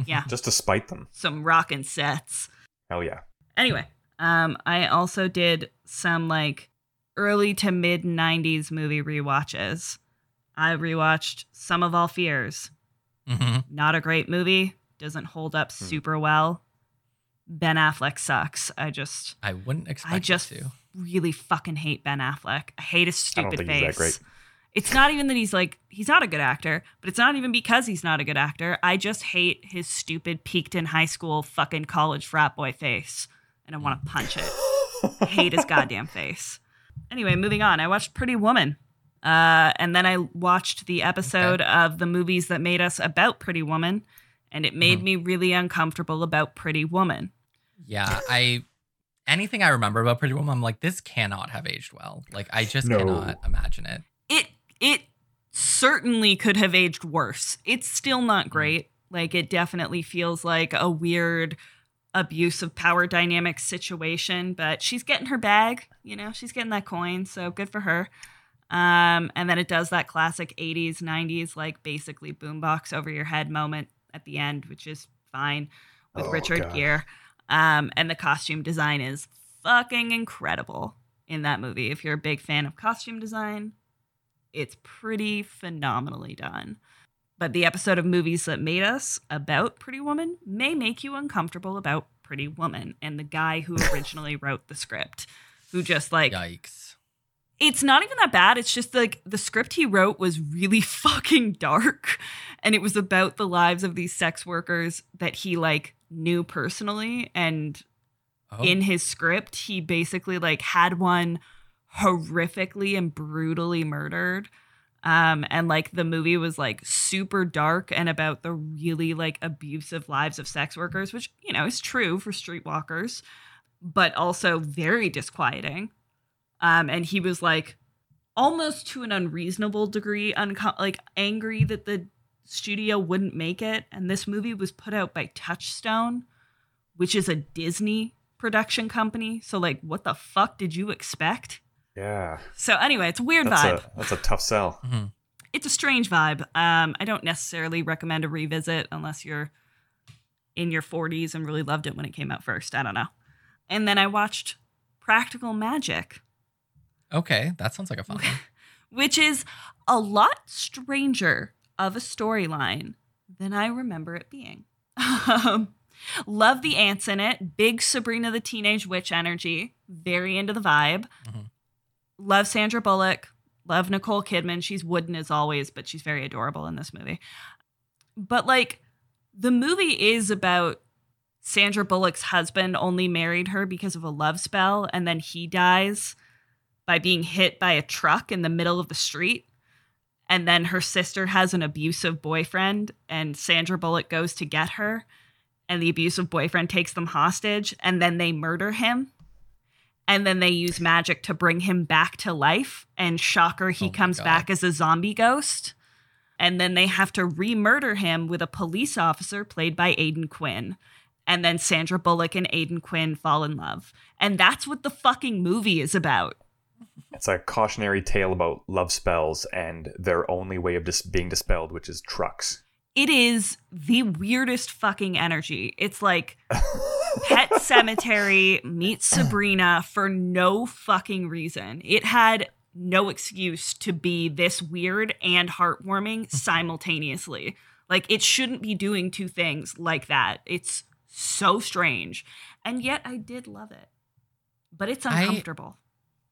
yeah. Just to spite them. Some rockin' sets. Hell yeah. Anyway, um, I also did some like early to mid nineties movie rewatches. I rewatched Some of All Fears. Mm-hmm. Not a great movie. Doesn't hold up mm. super well. Ben Affleck sucks. I just I wouldn't expect I just to. really fucking hate Ben Affleck. I hate his stupid I don't think face. He's that great. It's not even that he's like he's not a good actor, but it's not even because he's not a good actor. I just hate his stupid peaked in high school fucking college frat boy face. And I want to punch it. I hate his goddamn face. Anyway, moving on. I watched Pretty Woman. Uh, and then I watched the episode okay. of the movies that made us about Pretty Woman. And it made mm. me really uncomfortable about Pretty Woman. Yeah, I anything I remember about Pretty Woman, I'm like, this cannot have aged well. Like, I just no. cannot imagine it. It it certainly could have aged worse. It's still not great. Like, it definitely feels like a weird abuse of power dynamic situation, but she's getting her bag, you know, she's getting that coin. So good for her. Um, and then it does that classic eighties, nineties, like basically boombox over your head moment at the end, which is fine with oh, Richard God. Gere. Um, and the costume design is fucking incredible in that movie. If you're a big fan of costume design, it's pretty phenomenally done. But the episode of Movies That Made Us about Pretty Woman may make you uncomfortable about Pretty Woman and the guy who originally wrote the script, who just like... Yikes. It's not even that bad. It's just like the script he wrote was really fucking dark. And it was about the lives of these sex workers that he like knew personally. And oh. in his script, he basically like had one horrifically and brutally murdered. Um, and like the movie was like super dark and about the really like abusive lives of sex workers, which, you know, is true for streetwalkers, but also very disquieting. Um, and he was like almost to an unreasonable degree, unco- like angry that the studio wouldn't make it. And this movie was put out by Touchstone, which is a Disney production company. So like, what the fuck did you expect? Yeah. So anyway, it's a weird that's vibe. A, that's a tough sell. Mm-hmm. It's a strange vibe. Um, I don't necessarily recommend a revisit unless you're in your forties and really loved it when it came out first. I don't know. And then I watched Practical Magic. Okay, that sounds like a fun one. Which is a lot stranger of a storyline than I remember it being. um, love the ants in it. Big Sabrina the Teenage Witch energy. Very into the vibe. Mm-hmm. Love Sandra Bullock. Love Nicole Kidman. She's wooden as always, but she's very adorable in this movie. But like, the movie is about Sandra Bullock's husband only married her because of a love spell, and then he dies by being hit by a truck in the middle of the street. And then her sister has an abusive boyfriend and Sandra Bullock goes to get her and the abusive boyfriend takes them hostage and then they murder him. And then they use magic to bring him back to life. And shocker, he oh comes God. back as a zombie ghost. And then they have to re-murder him with a police officer played by Aiden Quinn. And then Sandra Bullock and Aiden Quinn fall in love. And that's what the fucking movie is about. It's a cautionary tale about love spells and their only way of dis- being dispelled, which is trucks. It is the weirdest fucking energy. It's like Pet Sematary meets Sabrina for no fucking reason. It had no excuse to be this weird and heartwarming simultaneously. Like, it shouldn't be doing two things like that. It's so strange. And yet I did love it. But it's uncomfortable. I,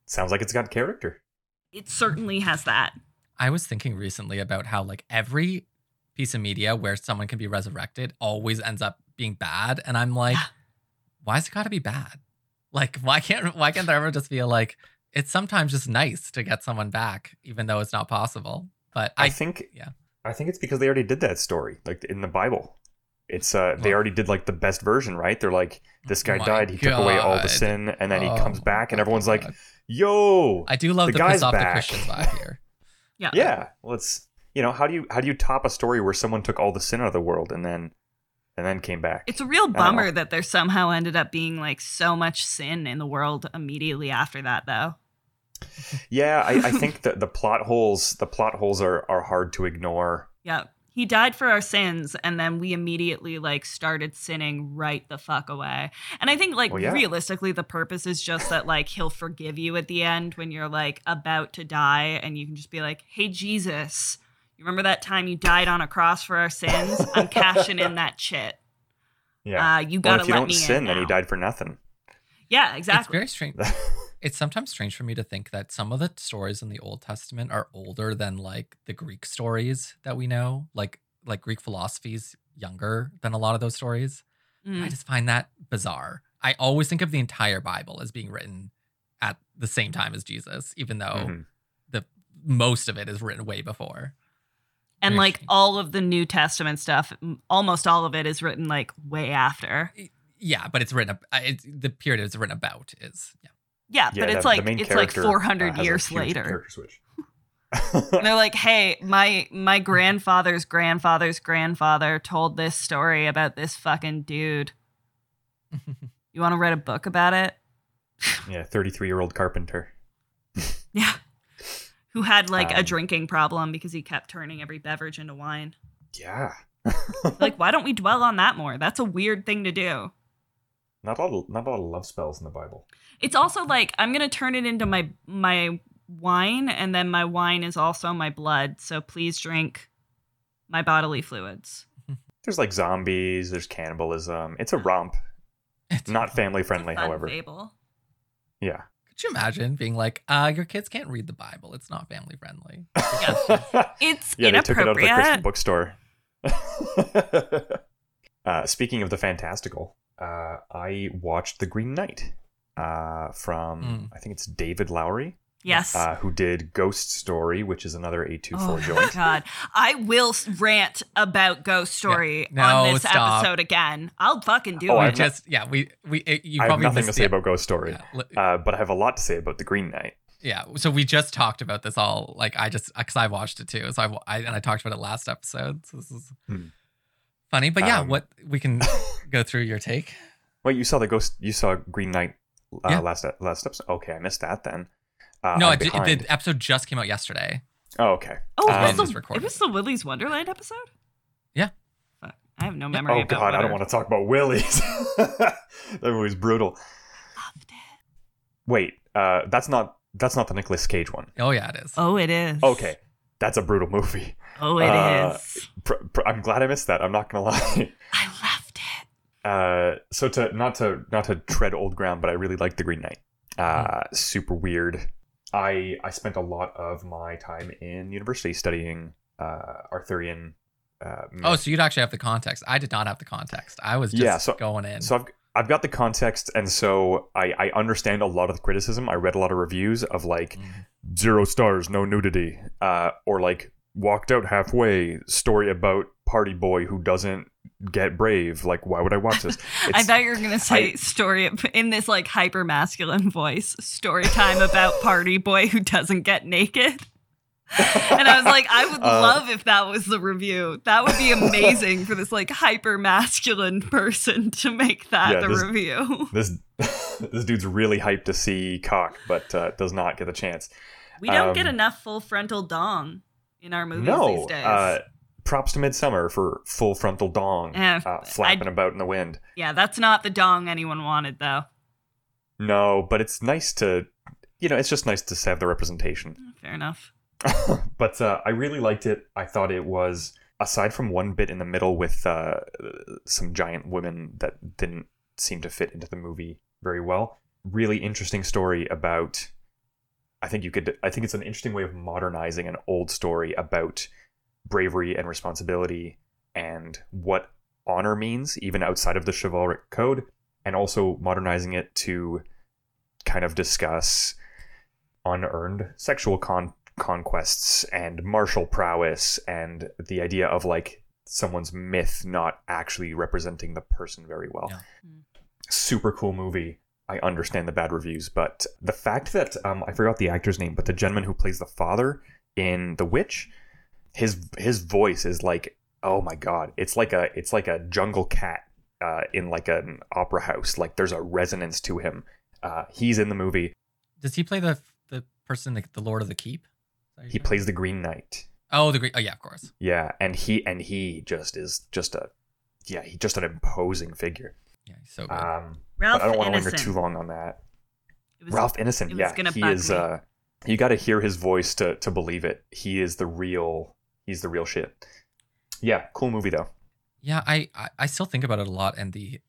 sounds like it's got character. It certainly has that. I was thinking recently about how like every piece of media where someone can be resurrected always ends up being bad, and I'm like, why's it gotta be bad? Like, why can't why can't there ever just be a, like, it's sometimes just nice to get someone back even though it's not possible. But I, I think yeah I think it's because they already did that story, like in the Bible. It's uh they already did like the best version, right? They're like, this guy oh died, he God. took away all the sin, and then oh, he comes back and everyone's God. like, yo, I do love the, the guy's piss off back. The Christians vibe here. yeah yeah well it's You know, how do you how do you top a story where someone took all the sin out of the world and then and then came back? It's a real bummer that there somehow ended up being like so much sin in the world immediately after that, though. Yeah, I, I think that the plot holes the plot holes are, are hard to ignore. Yeah, he died for our sins, and then we immediately like started sinning right the fuck away. And I think like well, yeah. realistically, the purpose is just that like he'll forgive you at the end when you're like about to die, and you can just be like, hey, Jesus. Remember that time you died on a cross for our sins? I'm cashing in that shit. Yeah. Uh, you gotta well, if you let don't me sin, in now. Then you died for nothing. Yeah, exactly. It's very strange. It's sometimes strange for me to think that some of the stories in the Old Testament are older than like the Greek stories that we know. Like like Greek philosophy is younger than a lot of those stories. Mm. I just find that bizarre. I always think of the entire Bible as being written at the same time as Jesus, even though mm-hmm. the most of it is written way before. And like all of the New Testament stuff, almost all of it is written like way after. Yeah, but it's written, it's, the period it's written about is, yeah. Yeah, yeah but it's like it's like four hundred uh, years later. And they're like, hey, my my grandfather's grandfather's grandfather told this story about this fucking dude. You want to write a book about it? Yeah, thirty-three-year-old carpenter. Yeah. Who had, like, um, a drinking problem because he kept turning every beverage into wine. Yeah. Like, why don't we dwell on that more? That's a weird thing to do. Not a lot of, not a lot of love spells in the Bible. It's also like, I'm going to turn it into my my wine, and then my wine is also my blood, so please drink my bodily fluids. There's, like, zombies, there's cannibalism. It's a romp. It's not family-friendly, however. Fable. Yeah. Could you imagine being like, uh, your kids can't read the Bible. It's not family friendly. It's yeah, inappropriate. They took it out of the Christian bookstore. uh, speaking of the fantastical, uh, I watched The Green Knight uh, from, mm. I think it's David Lowery. Yes. Uh, who did Ghost Story, which is another eight twenty-four oh, joint. Oh, God. I will rant about Ghost Story no, no, on this stop. episode again. I'll fucking do oh, it. Just, yeah, we, we, it, you I probably have nothing to say it. about Ghost Story, yeah. uh, but I have a lot to say about The Green Knight. Yeah, so we just talked about this all, like, I just, because I watched it too, so I, I, and I talked about it last episode, so this is hmm. funny. But yeah, um, what, we can go through your take. Wait, you saw the Ghost, you saw Green Knight uh, yeah. last, last episode? Okay, I missed that then. Uh, no, it, it, the episode just came out yesterday. Oh, okay. Oh, um, was the, it was the Willy's Wonderland episode? Yeah. Fuck. I have no memory oh, about God, Willard. I don't want to talk about Willy's. That movie's brutal. Loved it. Wait, uh, that's not that's not the Nicolas Cage one. Oh, yeah, it is. Oh, it is. Okay. That's a brutal movie. Oh, it uh, is. Pr- pr- I'm glad I missed that. I'm not going to lie. I loved it. Uh, so to not to not to tread old ground, but I really liked The Green Knight. Uh, mm. Super weird. I, I spent a lot of my time in university studying uh, Arthurian. Uh, oh, so you'd actually have the context. I did not have the context. I was just yeah, so, going in. So I've I've got the context, and so I, I understand a lot of the criticism. I read a lot of reviews of like mm. zero stars, no nudity, uh, or like walked out halfway. Story about party boy who doesn't get brave. Like, why would I watch this? I thought you were gonna say I, story in this like hyper masculine voice. Story time about party boy who doesn't get naked. And I was like, I would uh, love if that was the review. That would be amazing for this like hyper masculine person to make that yeah, the this, review. This this dude's really hyped to see cock, but uh, does not get the chance. We don't um, get enough full frontal dong in our movies no, these days. Uh, Props to Midsummer for full frontal dong uh, uh, flapping I'd, about in the wind. Yeah, that's not the dong anyone wanted, though. No, but it's nice to, you know, it's just nice to have the representation. Fair enough. But uh, I really liked it. I thought it was, aside from one bit in the middle with uh, some giant women that didn't seem to fit into the movie very well, really interesting story about, I think you could, I think it's an interesting way of modernizing an old story about bravery and responsibility and what honor means even outside of the chivalric code, and also modernizing it to kind of discuss unearned sexual con- conquests and martial prowess and the idea of like someone's myth not actually representing the person very well. Yeah. Super cool movie. I understand the bad reviews, but the fact that um I forgot the actor's name, but the gentleman who plays the father in The Witch, His his voice is like, oh my God, it's like a it's like a jungle cat uh, in like an opera house. Like there's a resonance to him. Uh, he's in the movie. Does he play the the person, the, the Lord of the Keep? He sure? plays the Green Knight. Oh, the Green. Oh yeah, of course. Yeah, and he and he just is just a yeah, he just an imposing figure. Yeah, he's so good. Um, Ralph I don't want to linger too long on that. It was, Ralph Innocent. It was yeah, gonna he is. Uh, you got to hear his voice to to believe it. He is the real. He's the real shit. Yeah, cool movie though. Yeah, I, I, I still think about it a lot, and the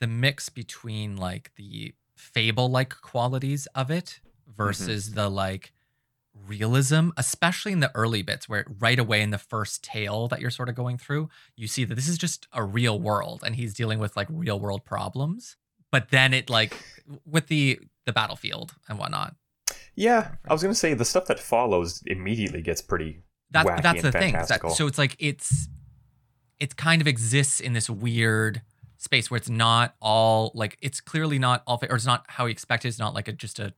the mix between like the fable-like qualities of it versus mm-hmm. the like realism, especially in the early bits where right away in the first tale that you're sort of going through, you see that this is just a real world and he's dealing with like real world problems. But then it like with the the battlefield and whatnot. Yeah, I was gonna say the stuff that follows immediately gets pretty. That, that's the thing. That, so it's like it's it kind of exists in this weird space where it's not all like it's clearly not all or it's not how we expect it. It's not like a just a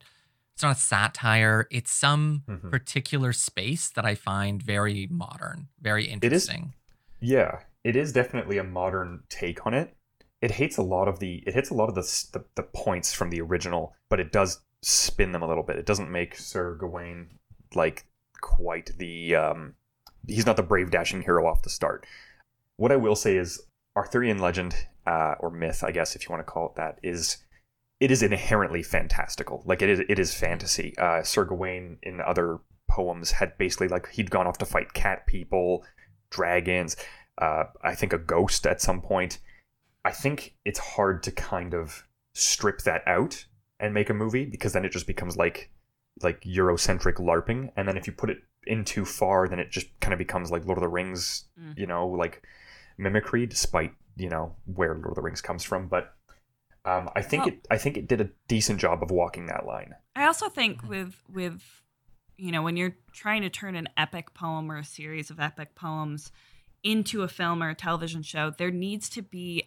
it's not a satire. It's some mm-hmm. particular space that I find very modern, very interesting. It is, yeah, it is definitely a modern take on it. It hates a lot of the it hits a lot of the, the the points from the original, but it does spin them a little bit. It doesn't make Sir Gawain like quite the um, he's not the brave dashing hero off the start. What I will say is Arthurian legend uh, or myth, I guess if you want to call it that, is it is inherently fantastical. Like it is it is fantasy. Uh, Sir Gawain in other poems had basically like he'd gone off to fight cat people, dragons, uh, I think a ghost at some point. I think it's hard to kind of strip that out and make a movie because then it just becomes like like Eurocentric LARPing. And then if you put it in too far, then it just kind of becomes like Lord of the Rings, mm. you know, like mimicry, despite, you know, where Lord of the Rings comes from. But um, I think well, it I think it did a decent job of walking that line. I also think with with, you know, when you're trying to turn an epic poem or a series of epic poems into a film or a television show, there needs to be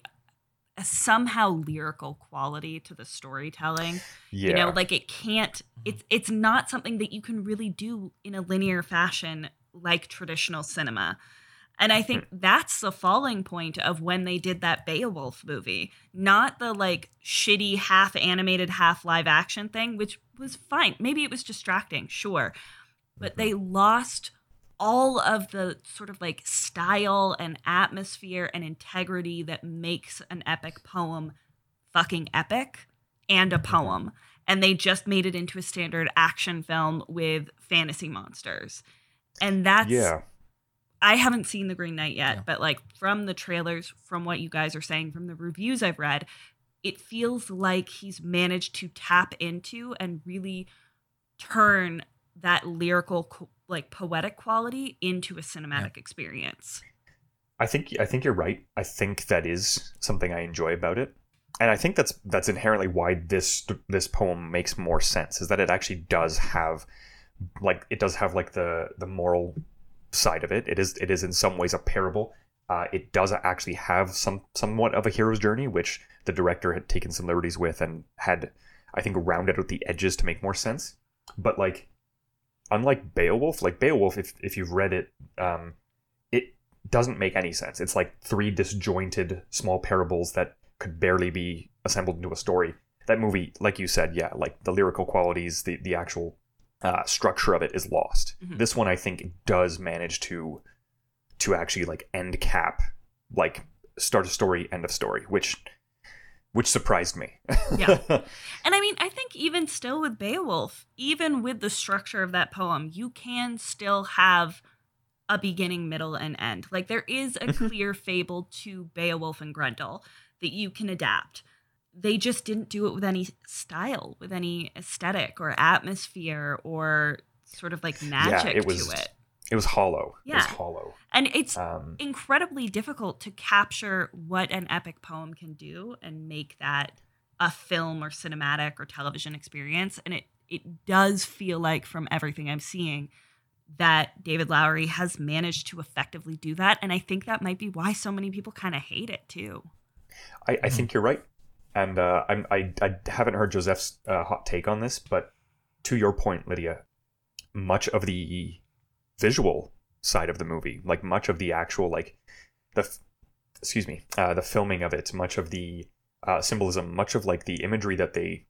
a somehow lyrical quality to the storytelling. Yeah. You know, like it can't, it's it's not something that you can really do in a linear fashion like traditional cinema. And I think that's the falling point of when they did that Beowulf movie, not the like shitty half animated, half live action thing, which was fine. Maybe it was distracting, sure. But they lost all of the sort of like style and atmosphere and integrity that makes an epic poem fucking epic and a poem. And they just made it into a standard action film with fantasy monsters. And that's, yeah. I haven't seen The Green Knight yet, yeah. but like from the trailers, from what you guys are saying, from the reviews I've read, it feels like he's managed to tap into and really turn that lyrical co- like poetic quality into a cinematic yeah. experience. I think I think you're right. I think that is something I enjoy about it. And I think that's that's inherently why this this poem makes more sense, is that it actually does have like it does have like the the moral side of it. It is it is in some ways a parable. Uh, it does actually have some somewhat of a hero's journey, which the director had taken some liberties with and had, I think, rounded out the edges to make more sense. But like Unlike Beowulf, like Beowulf, if if you've read it, um, it doesn't make any sense. It's like three disjointed small parables that could barely be assembled into a story. That movie, like you said, yeah, like the lyrical qualities, the, the actual uh, structure of it is lost. Mm-hmm. This one, I think, does manage to to actually like end cap, like start a story, end of story, which... Which surprised me. yeah. And I mean, I think even still with Beowulf, even with the structure of that poem, you can still have a beginning, middle, and end. Like there is a clear fable to Beowulf and Grendel that you can adapt. They just didn't do it with any style, with any aesthetic or atmosphere or sort of like magic yeah, it was, to it. It was hollow. Yeah. It was hollow. And it's um, incredibly difficult to capture what an epic poem can do and make that a film or cinematic or television experience. And it, it does feel like from everything I'm seeing that David Lowery has managed to effectively do that. And I think that might be why so many people kind of hate it too. I, I think you're right. And uh, I'm, I, I haven't heard Joseph's uh, hot take on this, but to your point, Lydia, much of the visual side of the movie, like much of the actual like the excuse me uh the filming of it, much of the uh symbolism, much of like the imagery that they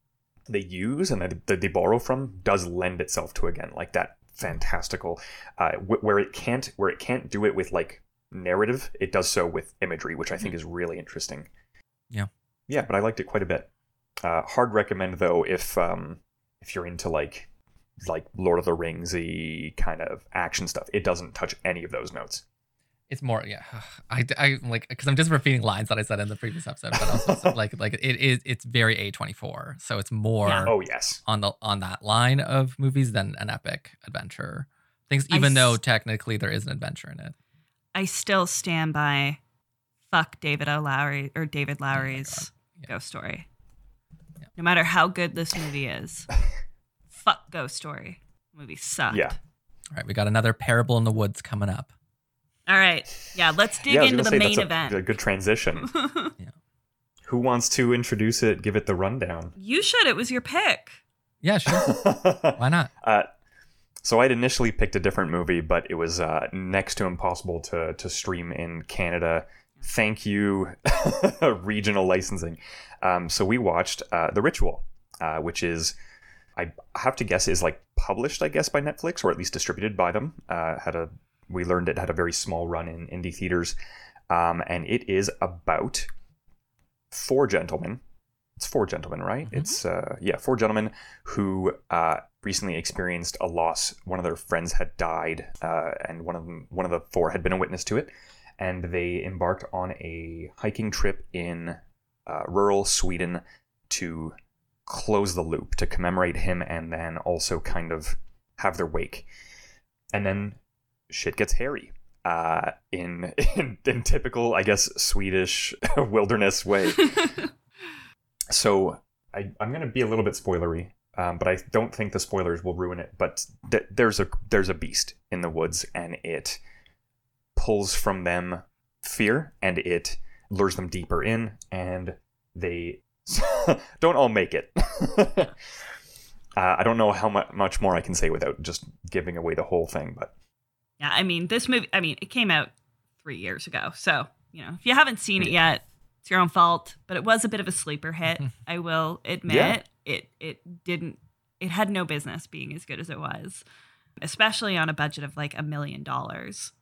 they use and that, that they borrow from does lend itself to again like that fantastical uh wh- where it can't where it can't do it with like narrative, it does so with imagery, which I think is really interesting. Yeah yeah But I liked it quite a bit. Uh hard recommend though if um if you're into like like Lord of the Rings-y kind of action stuff. It doesn't touch any of those notes. It's more, yeah. I, I like, because I'm just repeating lines that I said in the previous episode, but also like, like it is, it's very A twenty-four. So it's more yeah. oh, yes. on the on that line of movies than an epic adventure things, even I though st- technically there is an adventure in it. I still stand by fuck David O. Lowery or David Lowery's oh yeah. ghost story. Yeah. No matter how good this movie is. Fuck Ghost Story. Movie sucked. Yeah. All right, we got another Parable in the Woods coming up. All right. Yeah, let's dig yeah, into the say, main that's a, event. A good transition. yeah. Who wants to introduce it, give it the rundown? You should. It was your pick. Yeah, sure. Why not? Uh, so I'd initially picked a different movie, but it was uh, next to impossible to to stream in Canada. Thank you, regional licensing. Um, so we watched uh, The Ritual, uh, which is, I have to guess, is like published, I guess, by Netflix, or at least distributed by them. Uh, had a we learned it had a very small run in indie theaters, um, and it is about four gentlemen. It's four gentlemen, right? Mm-hmm. It's, uh, yeah, four gentlemen who uh, recently experienced a loss. One of their friends had died, uh, and one of them, one of the four had been a witness to it. And they embarked on a hiking trip in uh, rural Sweden to close the loop, to commemorate him, and then also kind of have their wake. And then shit gets hairy. Uh, in, in, in typical, I guess, Swedish wilderness way. So I, I'm going to be a little bit spoilery, um, but I don't think the spoilers will ruin it. But th- there's a there's a beast in the woods, and it pulls from them fear, and it lures them deeper in, and they don't all make it. uh, I don't know how mu- much more I can say without just giving away the whole thing. But yeah, I mean, this movie, I mean, it came out three years ago. So, you know, if you haven't seen it yet, it's your own fault, but it was a bit of a sleeper hit. I will admit yeah. it, it didn't, it had no business being as good as it was, especially on a budget of like a million dollars.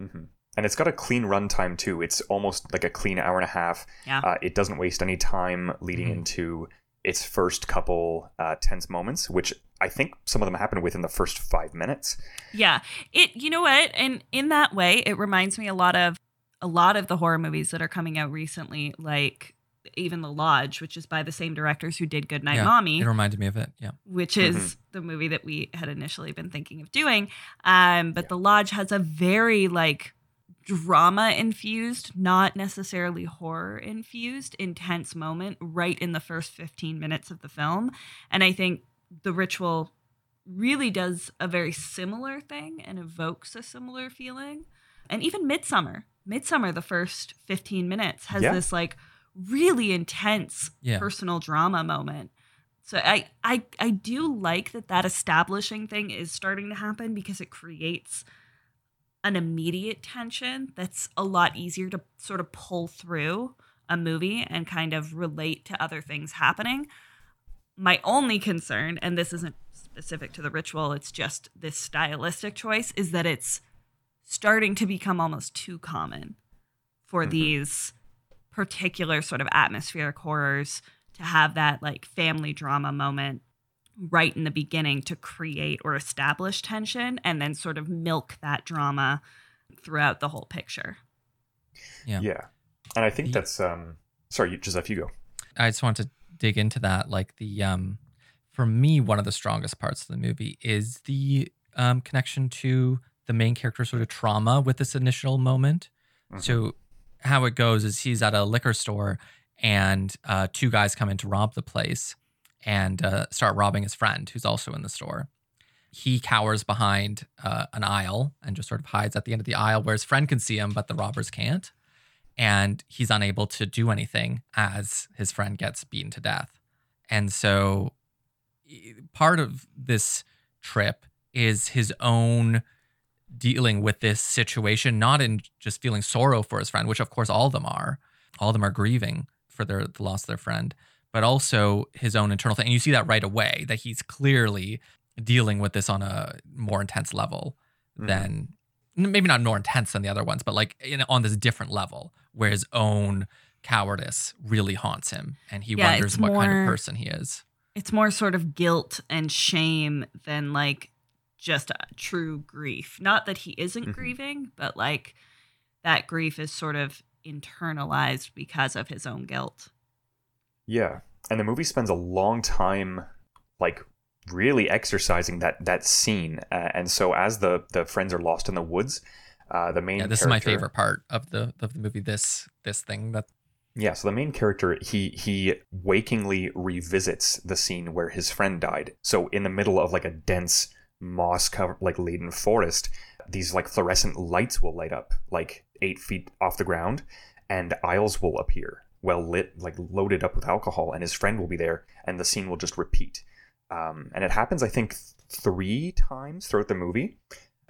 Mm-hmm. And it's got a clean runtime too. It's almost like a clean hour and a half. Yeah. Uh, it doesn't waste any time leading mm-hmm. into its first couple uh, tense moments, which I think some of them happen within the first five minutes. Yeah. It, you know what? And in that way, it reminds me a lot of, a lot of the horror movies that are coming out recently, like even The Lodge, which is by the same directors who did Goodnight yeah, Mommy. It reminded me of it, yeah. Which is mm-hmm. the movie that we had initially been thinking of doing. Um, but yeah. The Lodge has a very like drama-infused, not necessarily horror-infused, intense moment right in the first fifteen minutes of the film. And I think The Ritual really does a very similar thing and evokes a similar feeling. And even Midsommar. Midsommar, the first fifteen minutes, has yeah. this like really intense yeah. personal drama moment. So I, I I do like that that establishing thing is starting to happen because it creates an immediate tension that's a lot easier to sort of pull through a movie and kind of relate to other things happening. My only concern, and this isn't specific to The Ritual, it's just this stylistic choice, is that it's starting to become almost too common for mm-hmm. these particular sort of atmospheric horrors to have that like family drama moment right in the beginning to create or establish tension and then sort of milk that drama throughout the whole picture. Yeah. Yeah. And I think that's, um, sorry, Joseph, you go. I just want to dig into that. Like the, um, for me, one of the strongest parts of the movie is the um, connection to the main character sort of trauma with this initial moment. Mm-hmm. So how it goes is he's at a liquor store and uh, two guys come in to rob the place and uh, start robbing his friend who's also in the store. He cowers behind uh, an aisle and just sort of hides at the end of the aisle where his friend can see him, but the robbers can't. And he's unable to do anything as his friend gets beaten to death. And so part of this trip is his own dealing with this situation, not in just feeling sorrow for his friend, which of course all of them are. All of them are grieving for their, the loss of their friend, but also his own internal thing. And you see that right away, that he's clearly dealing with this on a more intense level mm-hmm. than, maybe not more intense than the other ones, but like in, on this different level where his own cowardice really haunts him. And he yeah, wonders what more, kind of person he is. It's more sort of guilt and shame than like, just a true grief. Not that he isn't mm-hmm. grieving, but like that grief is sort of internalized because of his own guilt. Yeah. And the movie spends a long time like really exercising that that scene. Uh, and so as the the friends are lost in the woods, uh, the main yeah, this character... is my favorite part of the of the movie, this this thing that yeah, so the main character, he he wakingly revisits the scene where his friend died. So in the middle of like a dense moss covered like laden forest, these like fluorescent lights will light up like eight feet off the ground, and aisles will appear well lit, like loaded up with alcohol, and his friend will be there, and the scene will just repeat. Um, and it happens, I think, three times throughout the movie.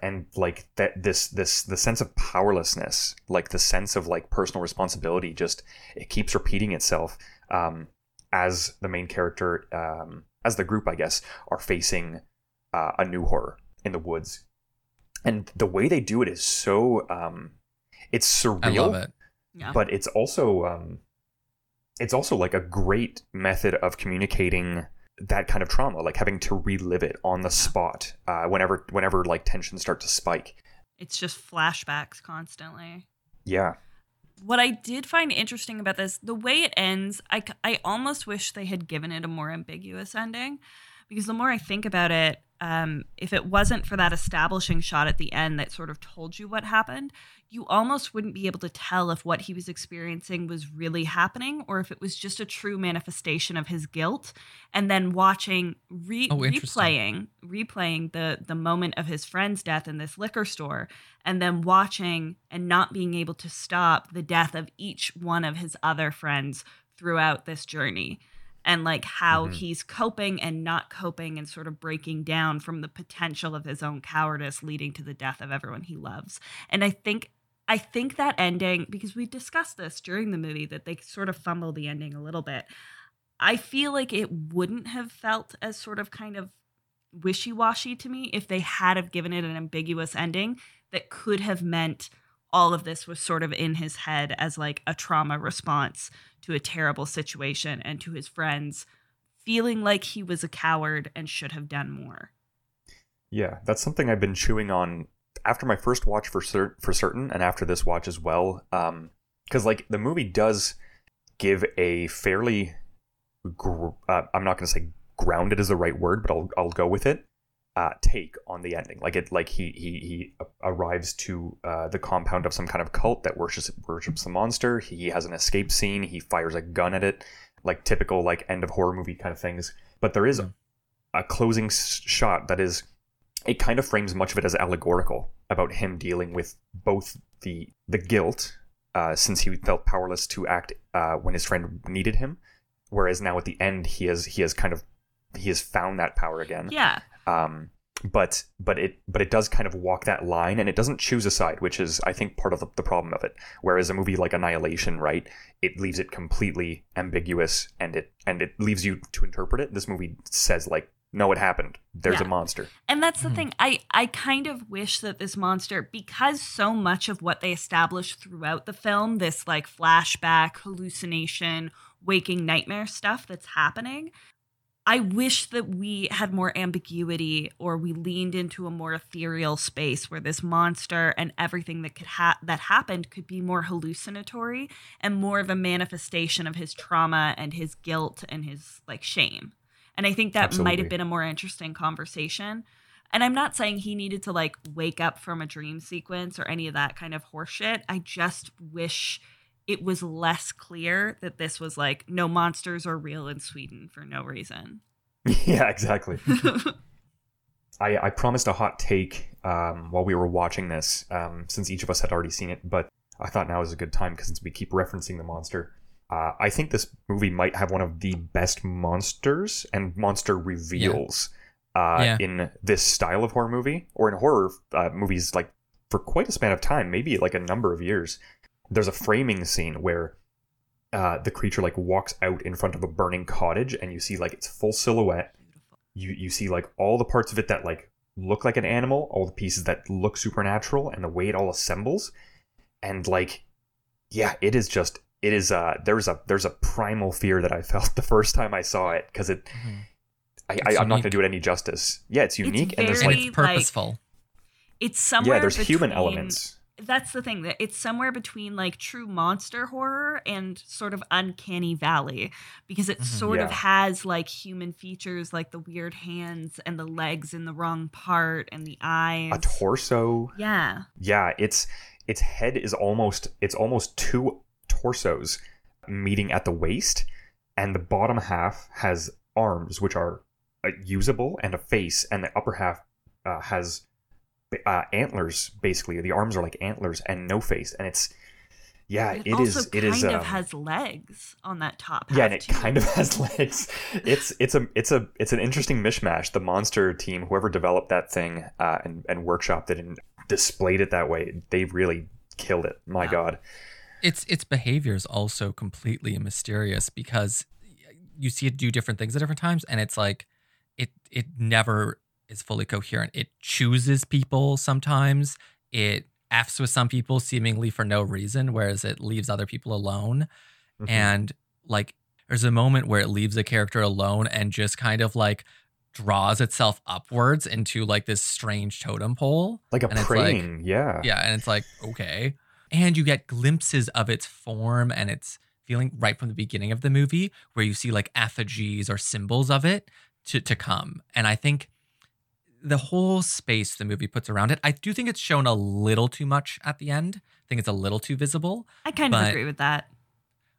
And like that, this, this, the sense of powerlessness, like the sense of like personal responsibility, just it keeps repeating itself um, as the main character, um, as the group, I guess, are facing uh, a new horror in the woods. And the way they do it is so, um, it's surreal. I love it. Yeah. But it's also, um, it's also like a great method of communicating that kind of trauma, like having to relive it on the spot uh, whenever, whenever like tensions start to spike. It's just flashbacks constantly. Yeah. What I did find interesting about this, the way it ends, I, I almost wish they had given it a more ambiguous ending, because the more I think about it, um, if it wasn't for that establishing shot at the end that sort of told you what happened, you almost wouldn't be able to tell if what he was experiencing was really happening or if it was just a true manifestation of his guilt. And then watching, re- oh, replaying, replaying the, the moment of his friend's death in this liquor store, and then watching and not being able to stop the death of each one of his other friends throughout this journey. And like how mm-hmm. he's coping and not coping and sort of breaking down from the potential of his own cowardice leading to the death of everyone he loves. And I think I think that ending, because we discussed this during the movie, that they sort of fumble the ending a little bit. I feel like it wouldn't have felt as sort of kind of wishy-washy to me if they had have given it an ambiguous ending that could have meant all of this was sort of in his head as like a trauma response to a terrible situation and to his friends feeling like he was a coward and should have done more. Yeah, that's something I've been chewing on after my first watch for cer- for certain, and after this watch as well. Um, because like the movie does give a fairly, gr- uh, I'm not going to say grounded is the right word, but I'll I'll go with it. Uh, take on the ending, like it, like he he he arrives to uh, the compound of some kind of cult that worships worships the monster. He has an escape scene. He fires a gun at it, like typical like end of horror movie kind of things. But there is a, a closing shot that is, it kind of frames much of it as allegorical about him dealing with both the the guilt, uh, since he felt powerless to act uh, when his friend needed him, whereas now at the end he has he has kind of he has found that power again. Yeah. Um, but, but it, but it does kind of walk that line, and it doesn't choose a side, which is, I think, part of the, the problem of it. Whereas a movie like Annihilation, right, it leaves it completely ambiguous, and it, and it leaves you to interpret it. This movie says like, no, it happened. There's yeah. a monster. And that's the mm-hmm. thing. I, I kind of wish that this monster, because so much of what they established throughout the film, this like flashback, hallucination, waking nightmare stuff that's happening, I wish that we had more ambiguity, or we leaned into a more ethereal space where this monster and everything that could ha- that happened could be more hallucinatory and more of a manifestation of his trauma and his guilt and his like shame. And I think that might have been a more interesting conversation. And I'm not saying he needed to like wake up from a dream sequence or any of that kind of horseshit. I just wish it was less clear that this was like, no, monsters are real in Sweden for no reason. Yeah, exactly. I, I promised a hot take um, while we were watching this, um, since each of us had already seen it, but I thought now is a good time because we keep referencing the monster. Uh, I think this movie might have one of the best monsters and monster reveals yeah. Uh, yeah. in this style of horror movie, or in horror uh, movies like for quite a span of time, maybe like a number of years. There's a framing scene where uh, the creature like walks out in front of a burning cottage, and you see like its full silhouette. You you see like all the parts of it that like look like an animal, all the pieces that look supernatural, and the way it all assembles. And like, yeah, it is just it is uh there's a there's a primal fear that I felt the first time I saw it, because it mm-hmm. I, I, I'm not gonna do it any justice. Yeah, it's unique, it's very, and there's like it's purposeful. Like, it's somewhere yeah, there's between... human elements. That's the thing, that it's somewhere between like true monster horror and sort of Uncanny Valley, because it sort yeah. of has like human features, like the weird hands and the legs in the wrong part and the eyes. A torso. Yeah. Yeah. It's its head is almost it's almost two torsos meeting at the waist, and the bottom half has arms, which are uh, usable, and a face, and the upper half uh, has Uh, antlers. Basically the arms are like antlers and no face, and it's Yeah, it, it is. It is. It kind of um, has legs on that top half. Yeah, and it too. kind of has legs. It's it's a it's a it's an interesting mishmash. The monster team, whoever developed that thing uh, and and workshopped it and displayed it that way, they really killed it. My wow. God, its its behavior is also completely mysterious because you see it do different things at different times, and it's like it it never is fully coherent. It chooses people sometimes. It F's with some people seemingly for no reason, whereas it leaves other people alone. Mm-hmm. And like, there's a moment where it leaves a character alone and just kind of like draws itself upwards into like this strange totem pole. Like a and praying. Like, yeah. Yeah. And it's like, okay. And you get glimpses of its form and its feeling right from the beginning of the movie where you see like effigies or symbols of it to, to come. And I think the whole space the movie puts around it, I do think it's shown a little too much at the end. I think it's a little too visible. I kind of agree with that.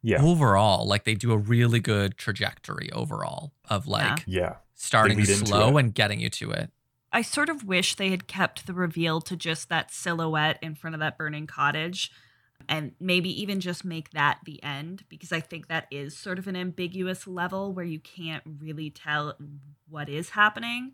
Yeah. Overall, like they do a really good trajectory overall of like yeah. starting slow and getting you to it. I sort of wish they had kept the reveal to just that silhouette in front of that burning cottage and maybe even just make that the end, because I think that is sort of an ambiguous level where you can't really tell what is happening.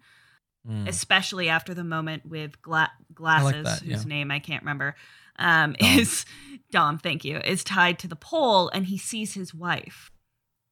Mm. Especially after the moment with gla- glasses, like that, whose yeah. name I can't remember, um, Dom. is Dom, thank you, is tied to the pole and he sees his wife.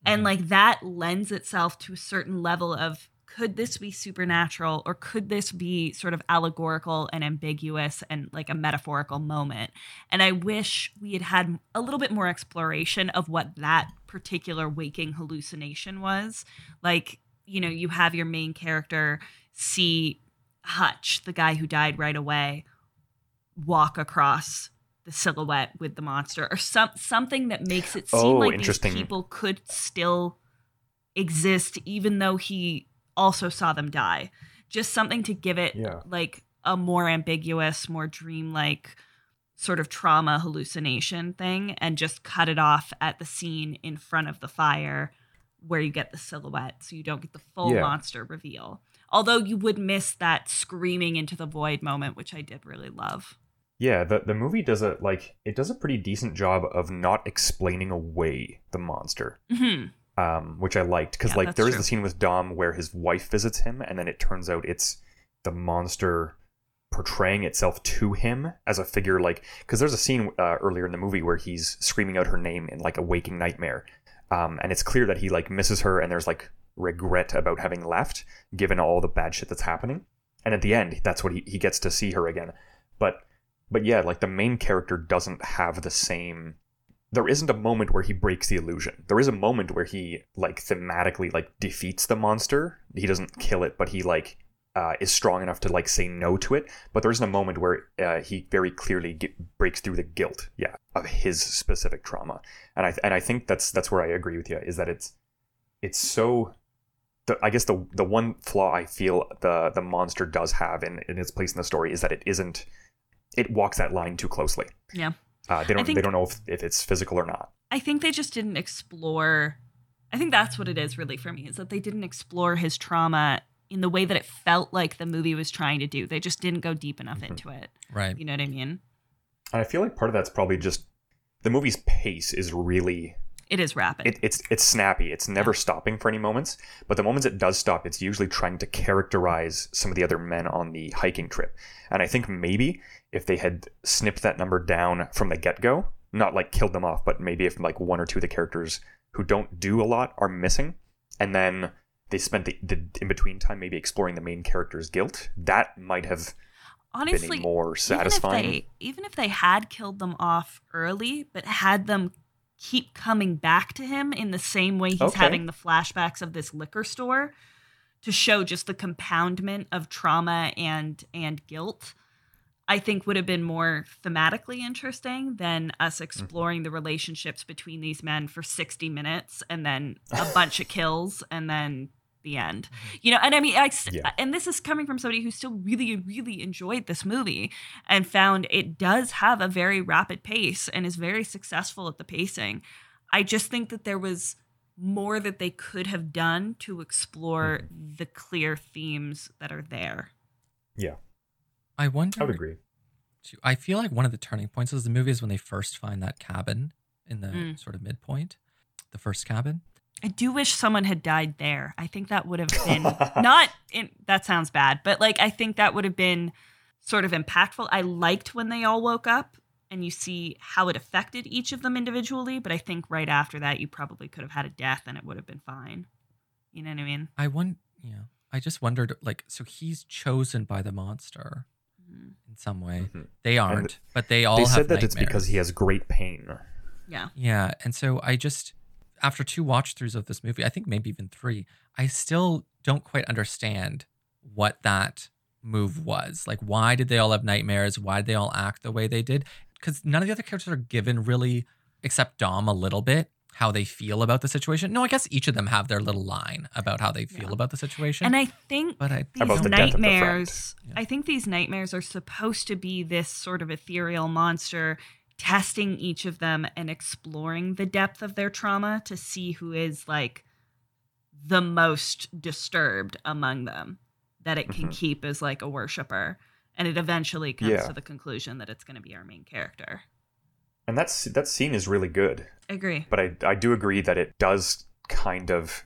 Mm. And like that lends itself to a certain level of, could this be supernatural or could this be sort of allegorical and ambiguous and like a metaphorical moment? And I wish we had had a little bit more exploration of what that particular waking hallucination was. Like, you know, you have your main character see Hutch, the guy who died right away, walk across the silhouette with the monster or some something that makes it seem oh, like these people could still exist, even though he also saw them die. Just something to give it yeah. like a more ambiguous, more dreamlike sort of trauma hallucination thing, and just cut it off at the scene in front of the fire where you get the silhouette, so you don't get the full yeah. monster reveal. Although you would miss that screaming into the void moment, which I did really love. Yeah, the, the movie does a like it does a pretty decent job of not explaining away the monster, mm-hmm. um, which I liked because yeah, like there is the scene with Dom where his wife visits him, and then it turns out it's the monster portraying itself to him as a figure, like because there's a scene uh, earlier in the movie where he's screaming out her name in like a waking nightmare, um, and it's clear that he like misses her, and there's like regret about having left given all the bad shit that's happening, and at the end that's what he, he gets to see her again, but but yeah like the main character doesn't have the same, there isn't a moment where he breaks the illusion. There is a moment where he like thematically like defeats the monster. He doesn't kill it, but he like uh is strong enough to like say no to it, but there isn't a moment where uh, he very clearly get, breaks through the guilt yeah of his specific trauma. And I and I think that's that's where I agree with you, is that it's it's so I guess the the one flaw I feel the the monster does have in, in its place in the story is that it isn't it walks that line too closely. Yeah, uh, they don't think, they don't know if, if it's physical or not. I think they just didn't explore. I think that's what it is really for me, is that they didn't explore his trauma in the way that it felt like the movie was trying to do. They just didn't go deep enough mm-hmm. into it. Right. You know what I mean? And I feel like part of that's probably just the movie's pace is really. It is rapid. It, it's it's snappy. It's never yeah. stopping for any moments. But the moments it does stop, it's usually trying to characterize some of the other men on the hiking trip. And I think maybe if they had snipped that number down from the get-go, not like killed them off, but maybe if like one or two of the characters who don't do a lot are missing, and then they spent the, the in-between time maybe exploring the main character's guilt, that might have... Honestly, been more satisfying. Even if, they, even if they had killed them off early, but had them... keep coming back to him in the same way he's okay. having the flashbacks of this liquor store to show just the compoundment of trauma and and guilt, I think would have been more thematically interesting than us exploring mm-hmm. the relationships between these men for sixty minutes and then a bunch of kills and then the end. You know, and I mean, I, yeah. and this is coming from somebody who still really, really enjoyed this movie and found it does have a very rapid pace and is very successful at the pacing. I just think that there was more that they could have done to explore mm. the clear themes that are there. Yeah. I wonder. I would agree. too. I feel like one of the turning points of the movie is when they first find that cabin in the mm. sort of midpoint, the first cabin. I do wish someone had died there. I think that would have been not in, that sounds bad, but like, I think that would have been sort of impactful. I liked when they all woke up and you see how it affected each of them individually. But I think right after that, you probably could have had a death and it would have been fine. You know what I mean? I won- yeah. I just wondered, like, so he's chosen by the monster mm-hmm. in some way. Mm-hmm. They aren't, and but they all they have They said that nightmares. It's because he has great pain. Yeah. Yeah. And so I just, after two watch-throughs of this movie, I think maybe even three, I still don't quite understand what that move was. Like, why did they all have nightmares? Why did they all act the way they did? Because none of the other characters are given really, except Dom a little bit, how they feel about the situation. No, I guess each of them have their little line about how they feel yeah. about the situation. And I think but I, these the nightmares, the yeah. I think these nightmares are supposed to be this sort of ethereal monster testing each of them and exploring the depth of their trauma to see who is like the most disturbed among them that it can mm-hmm. keep as like a worshiper. And it eventually comes yeah. to the conclusion that it's going to be our main character. And that's, that scene is really good. I agree. But I, I do agree that it does kind of...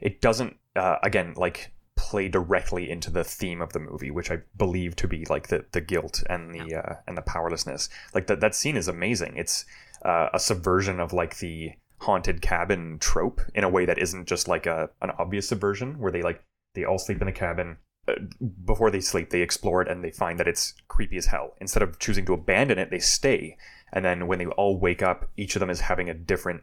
It doesn't, uh, again, like, play directly into the theme of the movie, which I believe to be, like, the, the guilt and the yeah. uh, and the powerlessness. Like, the, that scene is amazing. It's uh, a subversion of, like, the haunted cabin trope in a way that isn't just, like, a an obvious subversion where they, like, they all sleep in the cabin. Before they sleep, they explore it and they find that it's creepy as hell. Instead of choosing to abandon it, they stay. And then when they all wake up, each of them is having a different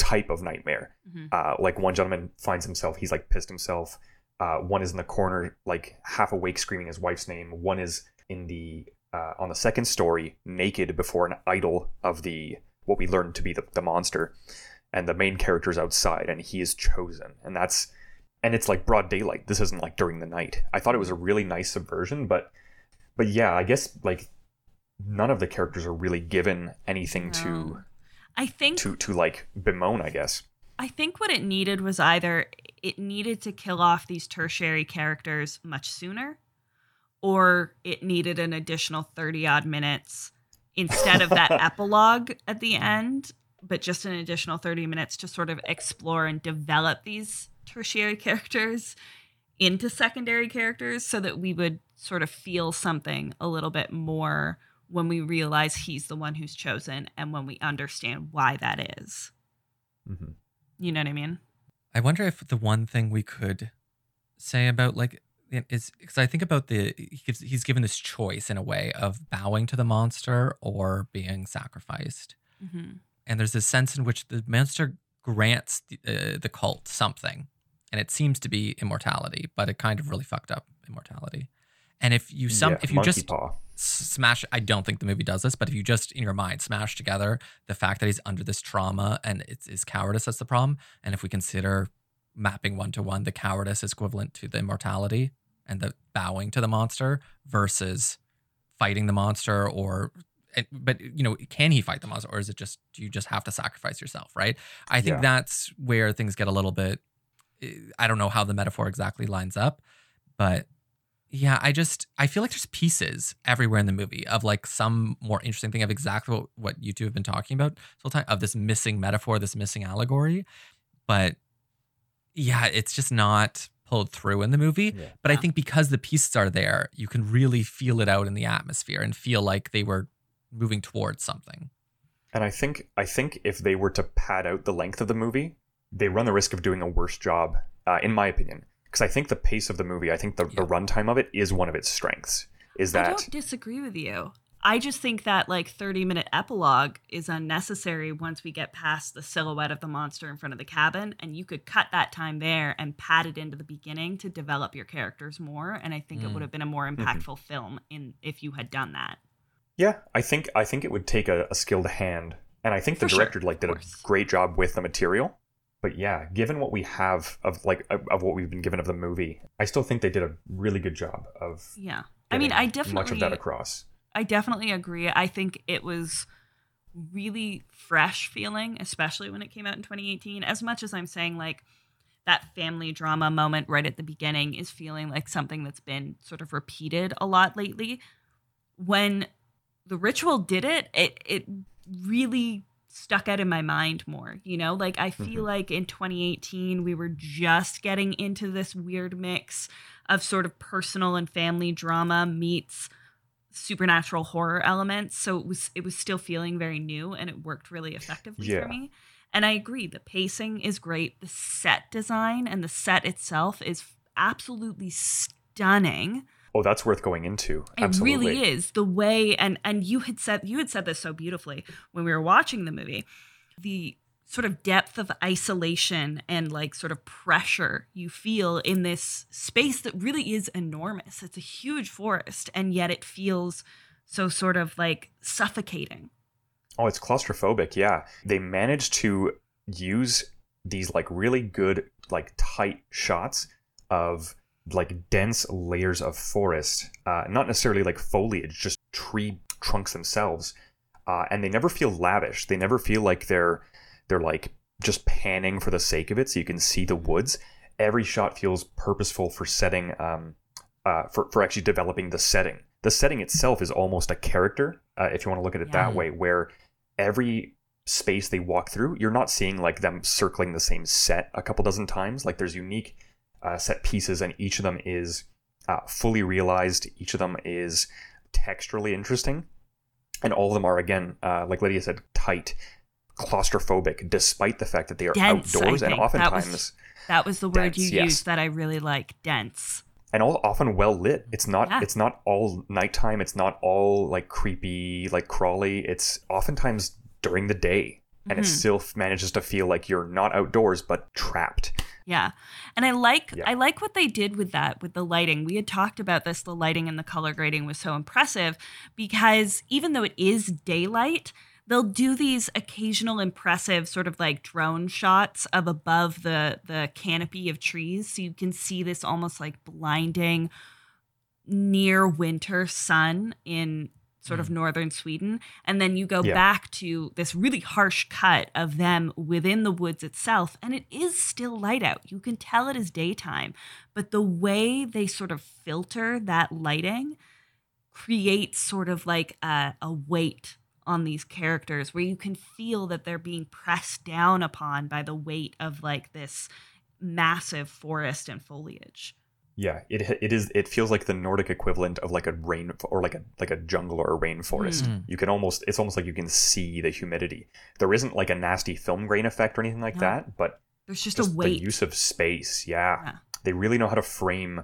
type of nightmare. Mm-hmm. Uh, like one gentleman finds himself, he's like pissed himself. Uh, one is in the corner, like half awake, screaming his wife's name. One is in the uh, on the second story, naked before an idol of the what we learned to be the, the monster. And the main character is outside and he is chosen. And that's and it's like broad daylight. This isn't like during the night. I thought it was a really nice subversion, but but yeah, I guess like. None of the characters are really given anything no. to, I think to, to like bemoan, I guess. I think what it needed was either it needed to kill off these tertiary characters much sooner, or it needed an additional thirty odd minutes instead of that epilogue at the end, but just an additional thirty minutes to sort of explore and develop these tertiary characters into secondary characters so that we would sort of feel something a little bit more when we realize he's the one who's chosen and when we understand why that is. Mm-hmm. You know what I mean? I wonder if the one thing we could say about like is because I think about the he gives, he's given this choice in a way of bowing to the monster or being sacrificed. Mm-hmm. And there's this sense in which the monster grants the, uh, the cult something. And it seems to be immortality, but it kind of really fucked up immortality. And if you some yeah, if you just paw. smash, I don't think the movie does this, but if you just in your mind smash together the fact that he's under this trauma and it's his cowardice that's the problem. And if we consider mapping one to one, the cowardice is equivalent to the immortality and the bowing to the monster versus fighting the monster or. But, you know, can he fight the monster or is it just do you just have to sacrifice yourself? Right. I think yeah. that's where things get a little bit. I don't know how the metaphor exactly lines up, but. Yeah, I just, I feel like there's pieces everywhere in the movie of like some more interesting thing of exactly what, what you two have been talking about this whole time, of this missing metaphor, this missing allegory. But yeah, it's just not pulled through in the movie. Yeah. But I think because the pieces are there, you can really feel it out in the atmosphere and feel like they were moving towards something. And I think, I think if they were to pad out the length of the movie, they run the risk of doing a worse job, uh, in my opinion. Because I think the pace of the movie, I think the, yeah. the runtime of it is one of its strengths. Is that I don't disagree with you. I just think that like thirty minute epilogue is unnecessary once we get past the silhouette of the monster in front of the cabin. And you could cut that time there and pad it into the beginning to develop your characters more. And I think mm. it would have been a more impactful mm-hmm. film in if you had done that. Yeah, I think I think it would take a, a skilled hand. And I think For the director sure, like did a great job with the material. But yeah, given what we have of like of what we've been given of the movie, I still think they did a really good job of yeah. I mean, I definitely much of that across. I definitely agree. I think it was really fresh feeling, especially when it came out in twenty eighteen. As much as I'm saying, like that family drama moment right at the beginning is feeling like something that's been sort of repeated a lot lately. When The Ritual did it, it it really stuck out in my mind more, you know? Like, I feel mm-hmm. like in twenty eighteen, we were just getting into this weird mix of sort of personal and family drama meets supernatural horror elements. So it was, it was still feeling very new, and it worked really effectively yeah. for me. And I agree, the pacing is great. The set design and the set itself is absolutely stunning. Oh, that's worth going into. Absolutely. It really is. The way, and and you had said you had said this so beautifully when we were watching the movie, the sort of depth of isolation and like sort of pressure you feel in this space that really is enormous. It's a huge forest, and yet it feels so sort of like suffocating. Oh, it's claustrophobic. Yeah. They managed to use these like really good, like tight shots of like dense layers of forest, uh, not necessarily like foliage, just tree trunks themselves. Uh, and they never feel lavish. They never feel like they're, they're like just panning for the sake of it. So you can see the woods. Every shot feels purposeful for setting, um, uh, for, for actually developing the setting. The setting itself is almost a character, uh, if you want to look at it yeah. that way, where every space they walk through, you're not seeing like them circling the same set a couple dozen times. Like there's unique Uh, set pieces, and each of them is uh, fully realized. Each of them is texturally interesting, and all of them are, again, uh, like Lydia said, tight, claustrophobic, despite the fact that they are dense, outdoors, and oftentimes that was, that was the word dense, you yes. used that I really like, dense, and all often well lit. It's not, yeah. it's not all nighttime. It's not all like creepy, like crawly. It's oftentimes during the day, mm-hmm. and it still manages to feel like you're not outdoors but trapped. Yeah. And I like yeah. I like what they did with that, with the lighting. We had talked about this. The lighting and the color grading was so impressive because even though it is daylight, they'll do these occasional impressive sort of like drone shots of above the, the canopy of trees. So you can see this almost like blinding near winter sun in sort of northern Sweden. And then you go yeah. back to this really harsh cut of them within the woods itself. And it is still light out. You can tell it is daytime. But the way they sort of filter that lighting creates sort of like a, a weight on these characters where you can feel that they're being pressed down upon by the weight of like this massive forest and foliage. Yeah, it it is. It feels like the Nordic equivalent of like a rain or like a like a jungle or a rainforest. Mm. You can almost it's almost like you can see the humidity. There isn't like a nasty film grain effect or anything like no. that, but there's just, just a weight. The use of space. Yeah. yeah, they really know how to frame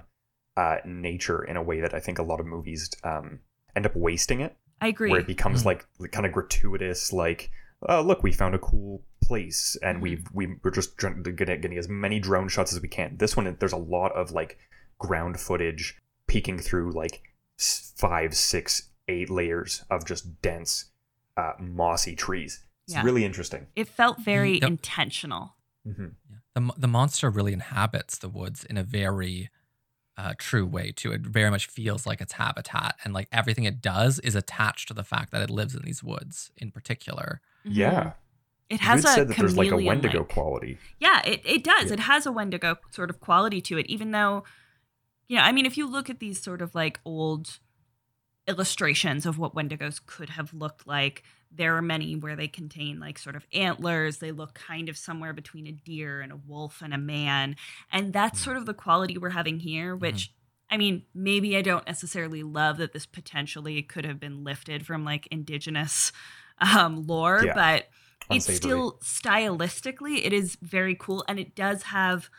uh, nature in a way that I think a lot of movies um, end up wasting it. I agree. Where it becomes mm-hmm. like, like kind of gratuitous, like, oh, look, we found a cool place, and mm-hmm. we've we we're just getting as many drone shots as we can. This one, there's a lot of like ground footage peeking through like five, six, eight layers of just dense uh, mossy trees. It's yeah. really interesting. It felt very the, intentional. Mm-hmm. Yeah. The the monster really inhabits the woods in a very uh, true way too. It very much feels like its habitat, and like everything it does is attached to the fact that it lives in these woods in particular. Mm-hmm. Yeah. It has a said that there's like a Wendigo like, quality. Yeah, it, it does. Yeah. It has a Wendigo sort of quality to it, even though you know, I mean, if you look at these sort of like old illustrations of what Wendigos could have looked like, there are many where they contain like sort of antlers. They look kind of somewhere between a deer and a wolf and a man. And that's sort of the quality we're having here, which, mm-hmm. I mean, maybe I don't necessarily love that this potentially could have been lifted from like indigenous um, lore, yeah. but Unsavory. It's still stylistically, it is very cool. And it does have...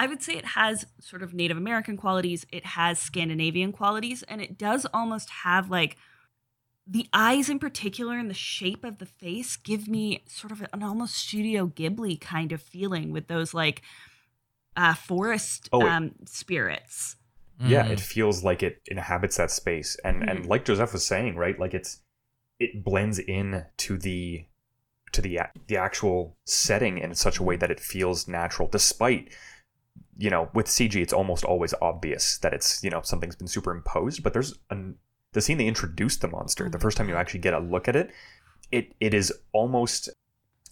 I would say it has sort of Native American qualities. It has Scandinavian qualities, and it does almost have like the eyes in particular and the shape of the face give me sort of an almost Studio Ghibli kind of feeling with those like uh, forest oh, um, it, spirits. Yeah, mm. it feels like it inhabits that space. And mm. and like Joseph was saying, right, like it's it blends in to the to the the actual setting in such a way that it feels natural despite... You know, with C G, it's almost always obvious that it's, you know, something's been superimposed. But there's an, the scene they introduced the monster. The first time you actually get a look at it, it it is almost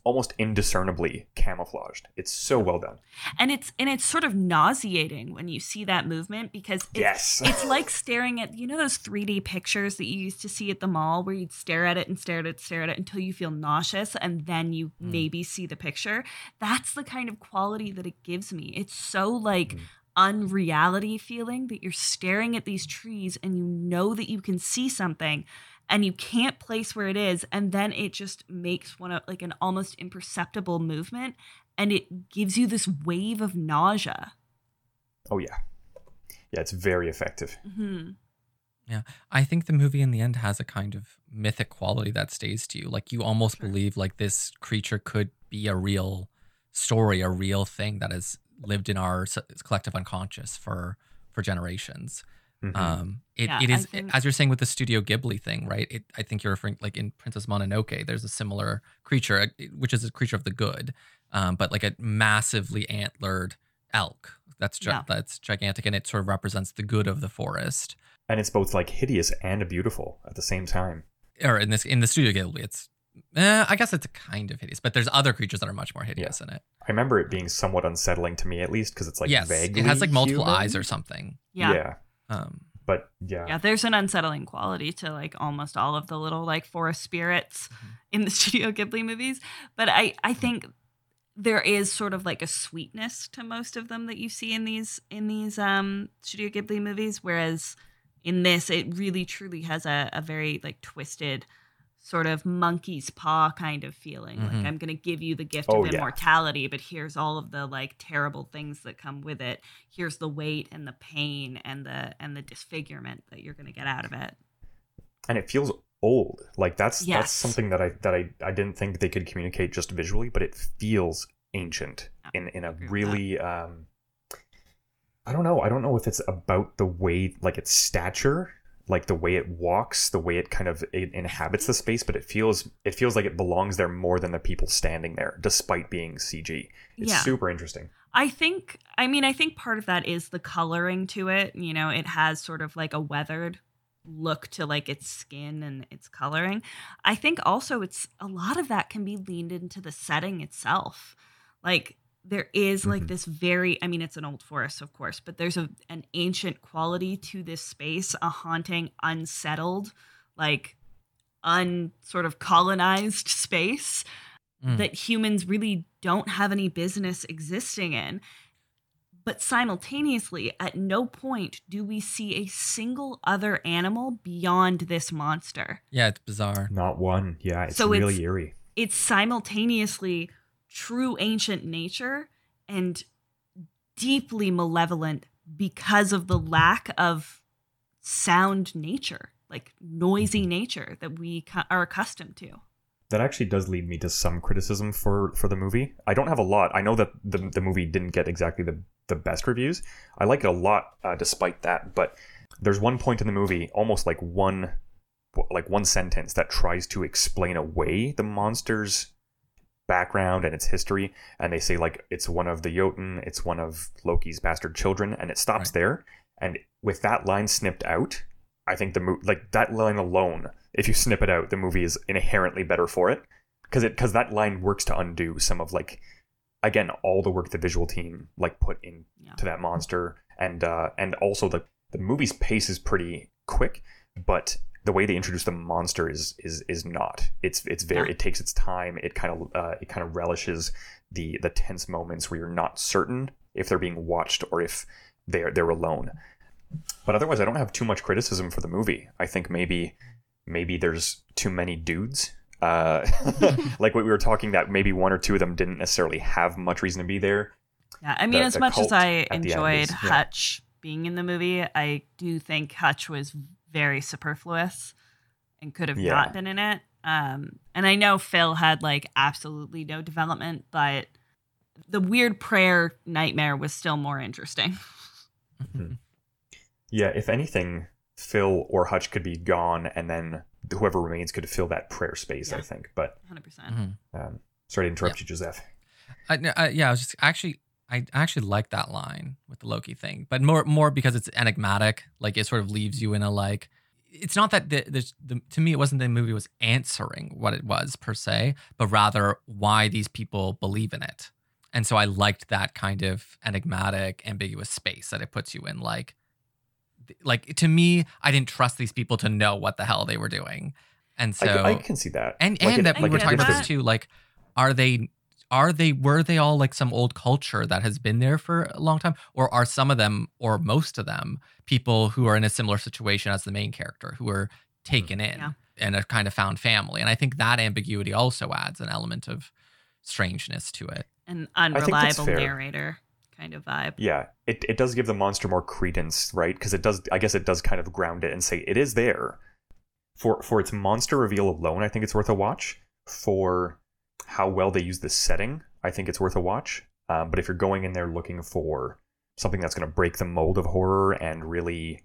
almost indiscernibly camouflaged. It's so well done. And it's and it's sort of nauseating when you see that movement, because it's, yes. it's like staring at, you know, those three D pictures that you used to see at the mall where you'd stare at it and stare at it, stare at it until you feel nauseous, and then you mm. maybe see the picture. That's the kind of quality that it gives me. It's so like mm. unreality feeling that you're staring at these trees and you know that you can see something and you can't place where it is, and then it just makes one of like an almost imperceptible movement, and it gives you this wave of nausea. Oh yeah, yeah, it's very effective. Mm-hmm. Yeah, I think the movie in the end has a kind of mythic quality that stays to you. Like you almost sure. believe like this creature could be a real story, a real thing that has lived in our collective unconscious for for generations. Mm-hmm. Um, it, yeah, it is, think... as you're saying with the Studio Ghibli thing, right? It, I think you're referring, like in Princess Mononoke, there's a similar creature, which is a creature of the good, um, but like a massively antlered elk. That's gi- yeah. that's gigantic, and it sort of represents the good of the forest. And it's both like hideous and beautiful at the same time. Or in this, in the Studio Ghibli, it's, eh, I guess it's kind of hideous, but there's other creatures that are much more hideous yeah. in it. I remember it being somewhat unsettling to me, at least, because it's like yes, vaguely it has like multiple human? eyes or something. Yeah. yeah. Um, but yeah, yeah, there's an unsettling quality to like almost all of the little like forest spirits mm-hmm. in the Studio Ghibli movies. But I, I think there is sort of like a sweetness to most of them that you see in these in these um, Studio Ghibli movies. Whereas in this, it really truly has a, a very like twisted sort of monkey's paw kind of feeling. Mm-hmm. Like I'm going to give you the gift oh, of immortality, yeah. but here's all of the like terrible things that come with it. Here's the weight and the pain and the and the disfigurement that you're going to get out of it. And it feels old. Like that's yes. that's something that I that I, I didn't think they could communicate just visually, but it feels ancient yeah. in in a really um, I don't know. I don't know if it's about the way like its stature, like the way it walks, the way it kind of it inhabits the space, but it feels it feels like it belongs there more than the people standing there, despite being C G. It's yeah. super interesting. I think, I mean, I think part of that is the coloring to it. You know, it has sort of like a weathered look to like its skin and its coloring. I think also it's a lot of that can be leaned into the setting itself. Like there is like mm-hmm. this very, I mean, it's an old forest, of course, but there's a, an ancient quality to this space, a haunting, unsettled, like un sort of colonized space mm. that humans really don't have any business existing in. But simultaneously, at no point do we see a single other animal beyond this monster. Yeah, it's bizarre. Not one. Yeah, it's so really it's, eerie. It's simultaneously true ancient nature and deeply malevolent because of the lack of sound nature, like noisy nature that we co- are accustomed to. That actually does lead me to some criticism for, for the movie. I don't have a lot. I know that the, the movie didn't get exactly the, the best reviews. I like it a lot uh, despite that, but there's one point in the movie, almost like one, like one sentence that tries to explain away the monster's background and its history, and they say like it's one of the Jotun, it's one of Loki's bastard children, and it stops right. there. And with that line snipped out, I think the movie, like that line alone, if you snip it out, the movie is inherently better for it, because it because that line works to undo some of like again all the work the visual team like put into yeah. that monster, and uh and also the the movie's pace is pretty quick, but the way they introduce the monster is is is not. It's it's very. It takes its time. It kind of uh, it kind of relishes the the tense moments where you're not certain if they're being watched or if they're they're alone. But otherwise, I don't have too much criticism for the movie. I think maybe maybe there's too many dudes. Uh, like what we were talking that maybe one or two of them didn't necessarily have much reason to be there. Yeah, I mean, the, as the much as I enjoyed is, Hutch yeah. being in the movie, I do think Hutch was very superfluous and could have yeah. not been in it. Um, and I know Phil had like absolutely no development, but the weird prayer nightmare was still more interesting. Mm-hmm. Yeah, if anything, Phil or Hutch could be gone, and then whoever remains could fill that prayer space, yeah. I think. But one hundred percent. Mm-hmm. Um, sorry to interrupt yeah. you, Joseph. I, I, yeah, I was just actually... I actually like that line with the Loki thing, but more more because it's enigmatic. Like it sort of leaves you in a like it's not that the, the, the to me, it wasn't the movie was answering what it was per se, but rather why these people believe in it. And so I liked that kind of enigmatic, ambiguous space that it puts you in. Like, like to me, I didn't trust these people to know what the hell they were doing. And so I, I can see that. And, and like that it, we like were talking about this too. Like, are they, are they, were they all like some old culture that has been there for a long time? Or are some of them, or most of them, people who are in a similar situation as the main character, who are taken in yeah. and are kind of found family? And I think that ambiguity also adds an element of strangeness to it. An unreliable narrator kind of vibe. Yeah, it it does give the monster more credence, right? Because it does, I guess it does kind of ground it and say it is there. For for its monster reveal alone, I think it's worth a watch. For how well they use this setting, I think it's worth a watch. Um, but if you're going in there looking for something that's going to break the mold of horror and really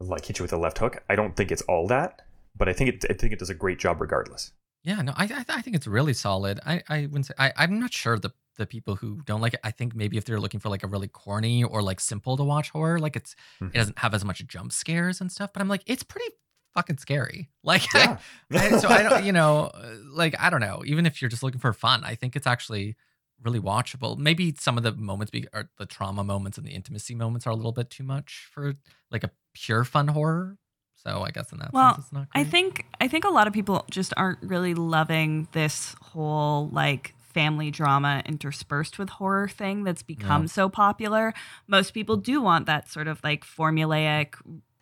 like hit you with a left hook, I don't think it's all that. But I think it I think it does a great job regardless. Yeah, no, I I, th- I think it's really solid. I, I wouldn't say I, I'm not sure the the people who don't like it. I think maybe if they're looking for like a really corny or like simple to watch horror, like it's mm-hmm. it doesn't have as much jump scares and stuff. But I'm like, it's pretty fucking scary. Like, yeah. I, I, so I don't, you know, like I don't know. Even if you're just looking for fun, I think it's actually really watchable. Maybe some of the moments, be, or the trauma moments and the intimacy moments, are a little bit too much for like a pure fun horror. So I guess in that well, sense, it's not great. I think I think a lot of people just aren't really loving this whole like family drama interspersed with horror thing that's become yeah. so popular. Most people do want that sort of like formulaic.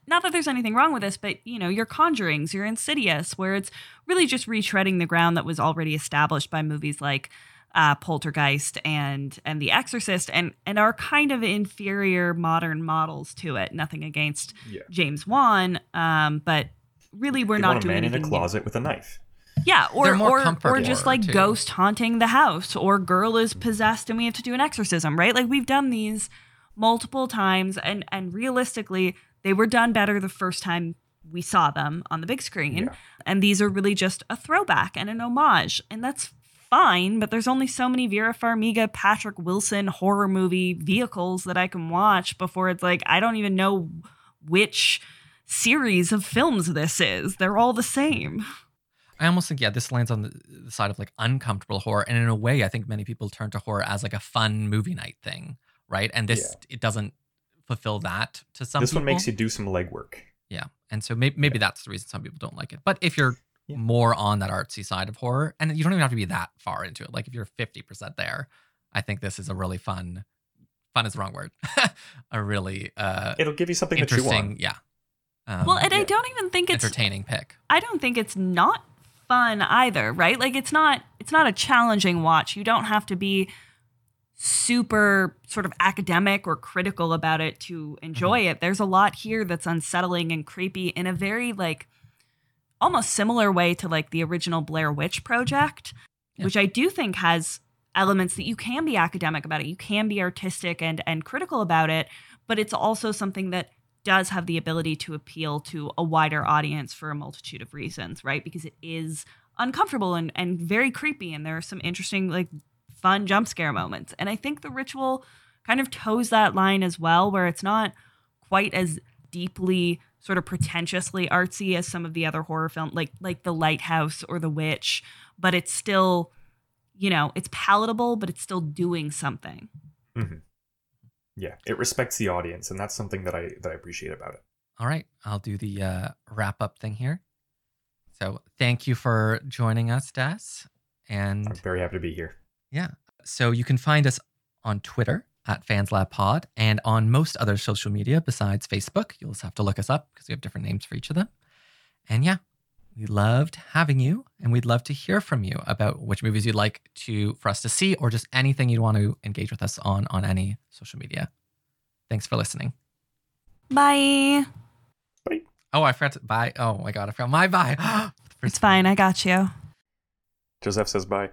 Not that there's anything wrong with this, but you know, your Conjurings, your Insidious, where it's really just retreading the ground that was already established by movies like uh, Poltergeist and and The Exorcist, and and are kind of inferior modern models to it. Nothing against yeah. James Wan, um, but really we're they not want doing a man anything in a closet new. With a knife. Yeah, or or, or just like too. Ghost haunting the house, or girl is possessed and we have to do an exorcism, right? Like we've done these multiple times, and and realistically, they were done better the first time we saw them on the big screen, yeah. and these are really just a throwback and an homage, and that's fine, but there's only so many Vera Farmiga, Patrick Wilson horror movie vehicles that I can watch before it's like, I don't even know which series of films this is. They're all the same. I almost think, yeah, this lands on the side of like uncomfortable horror. And in a way, I think many people turn to horror as like a fun movie night thing, right? And this, yeah. it doesn't fulfill that to some this people. This one makes you do some legwork. Yeah. And so maybe, maybe yeah. that's the reason some people don't like it. But if you're Yeah. more on that artsy side of horror, and you don't even have to be that far into it. Like if you're fifty percent there, I think this is a really fun fun is the wrong word a really uh it'll give you something interesting that you want. Yeah um, well and yeah. I don't even think it's entertaining pick. I don't think it's not fun either, right? Like it's not it's not a challenging watch. You don't have to be super sort of academic or critical about it to enjoy mm-hmm. it. There's a lot here that's unsettling and creepy in a very like almost similar way to like the original Blair Witch Project, yeah. which I do think has elements that you can be academic about it. You can be artistic and and critical about it, but it's also something that does have the ability to appeal to a wider audience for a multitude of reasons, right? Because it is uncomfortable and, and very creepy. And there are some interesting, like fun jump scare moments. And I think The Ritual kind of toes that line as well, where it's not quite as deeply sort of pretentiously artsy as some of the other horror films, like like The Lighthouse or The Witch, but it's still, you know, it's palatable, but it's still doing something. Mm-hmm. Yeah, it respects the audience, and that's something that I that I appreciate about it. All right, I'll do the uh, wrap up thing here. So thank you for joining us, Des. And I'm very happy to be here. Yeah, so you can find us on Twitter at FanslabPod, and on most other social media besides Facebook. You'll just have to look us up because we have different names for each of them. And yeah, we loved having you, and we'd love to hear from you about which movies you'd like to for us to see, or just anything you'd want to engage with us on on any social media. Thanks for listening. Bye. Bye. Oh, I forgot to bye. Oh my God, I forgot my bye. It's fine. I got you. Joseph says bye.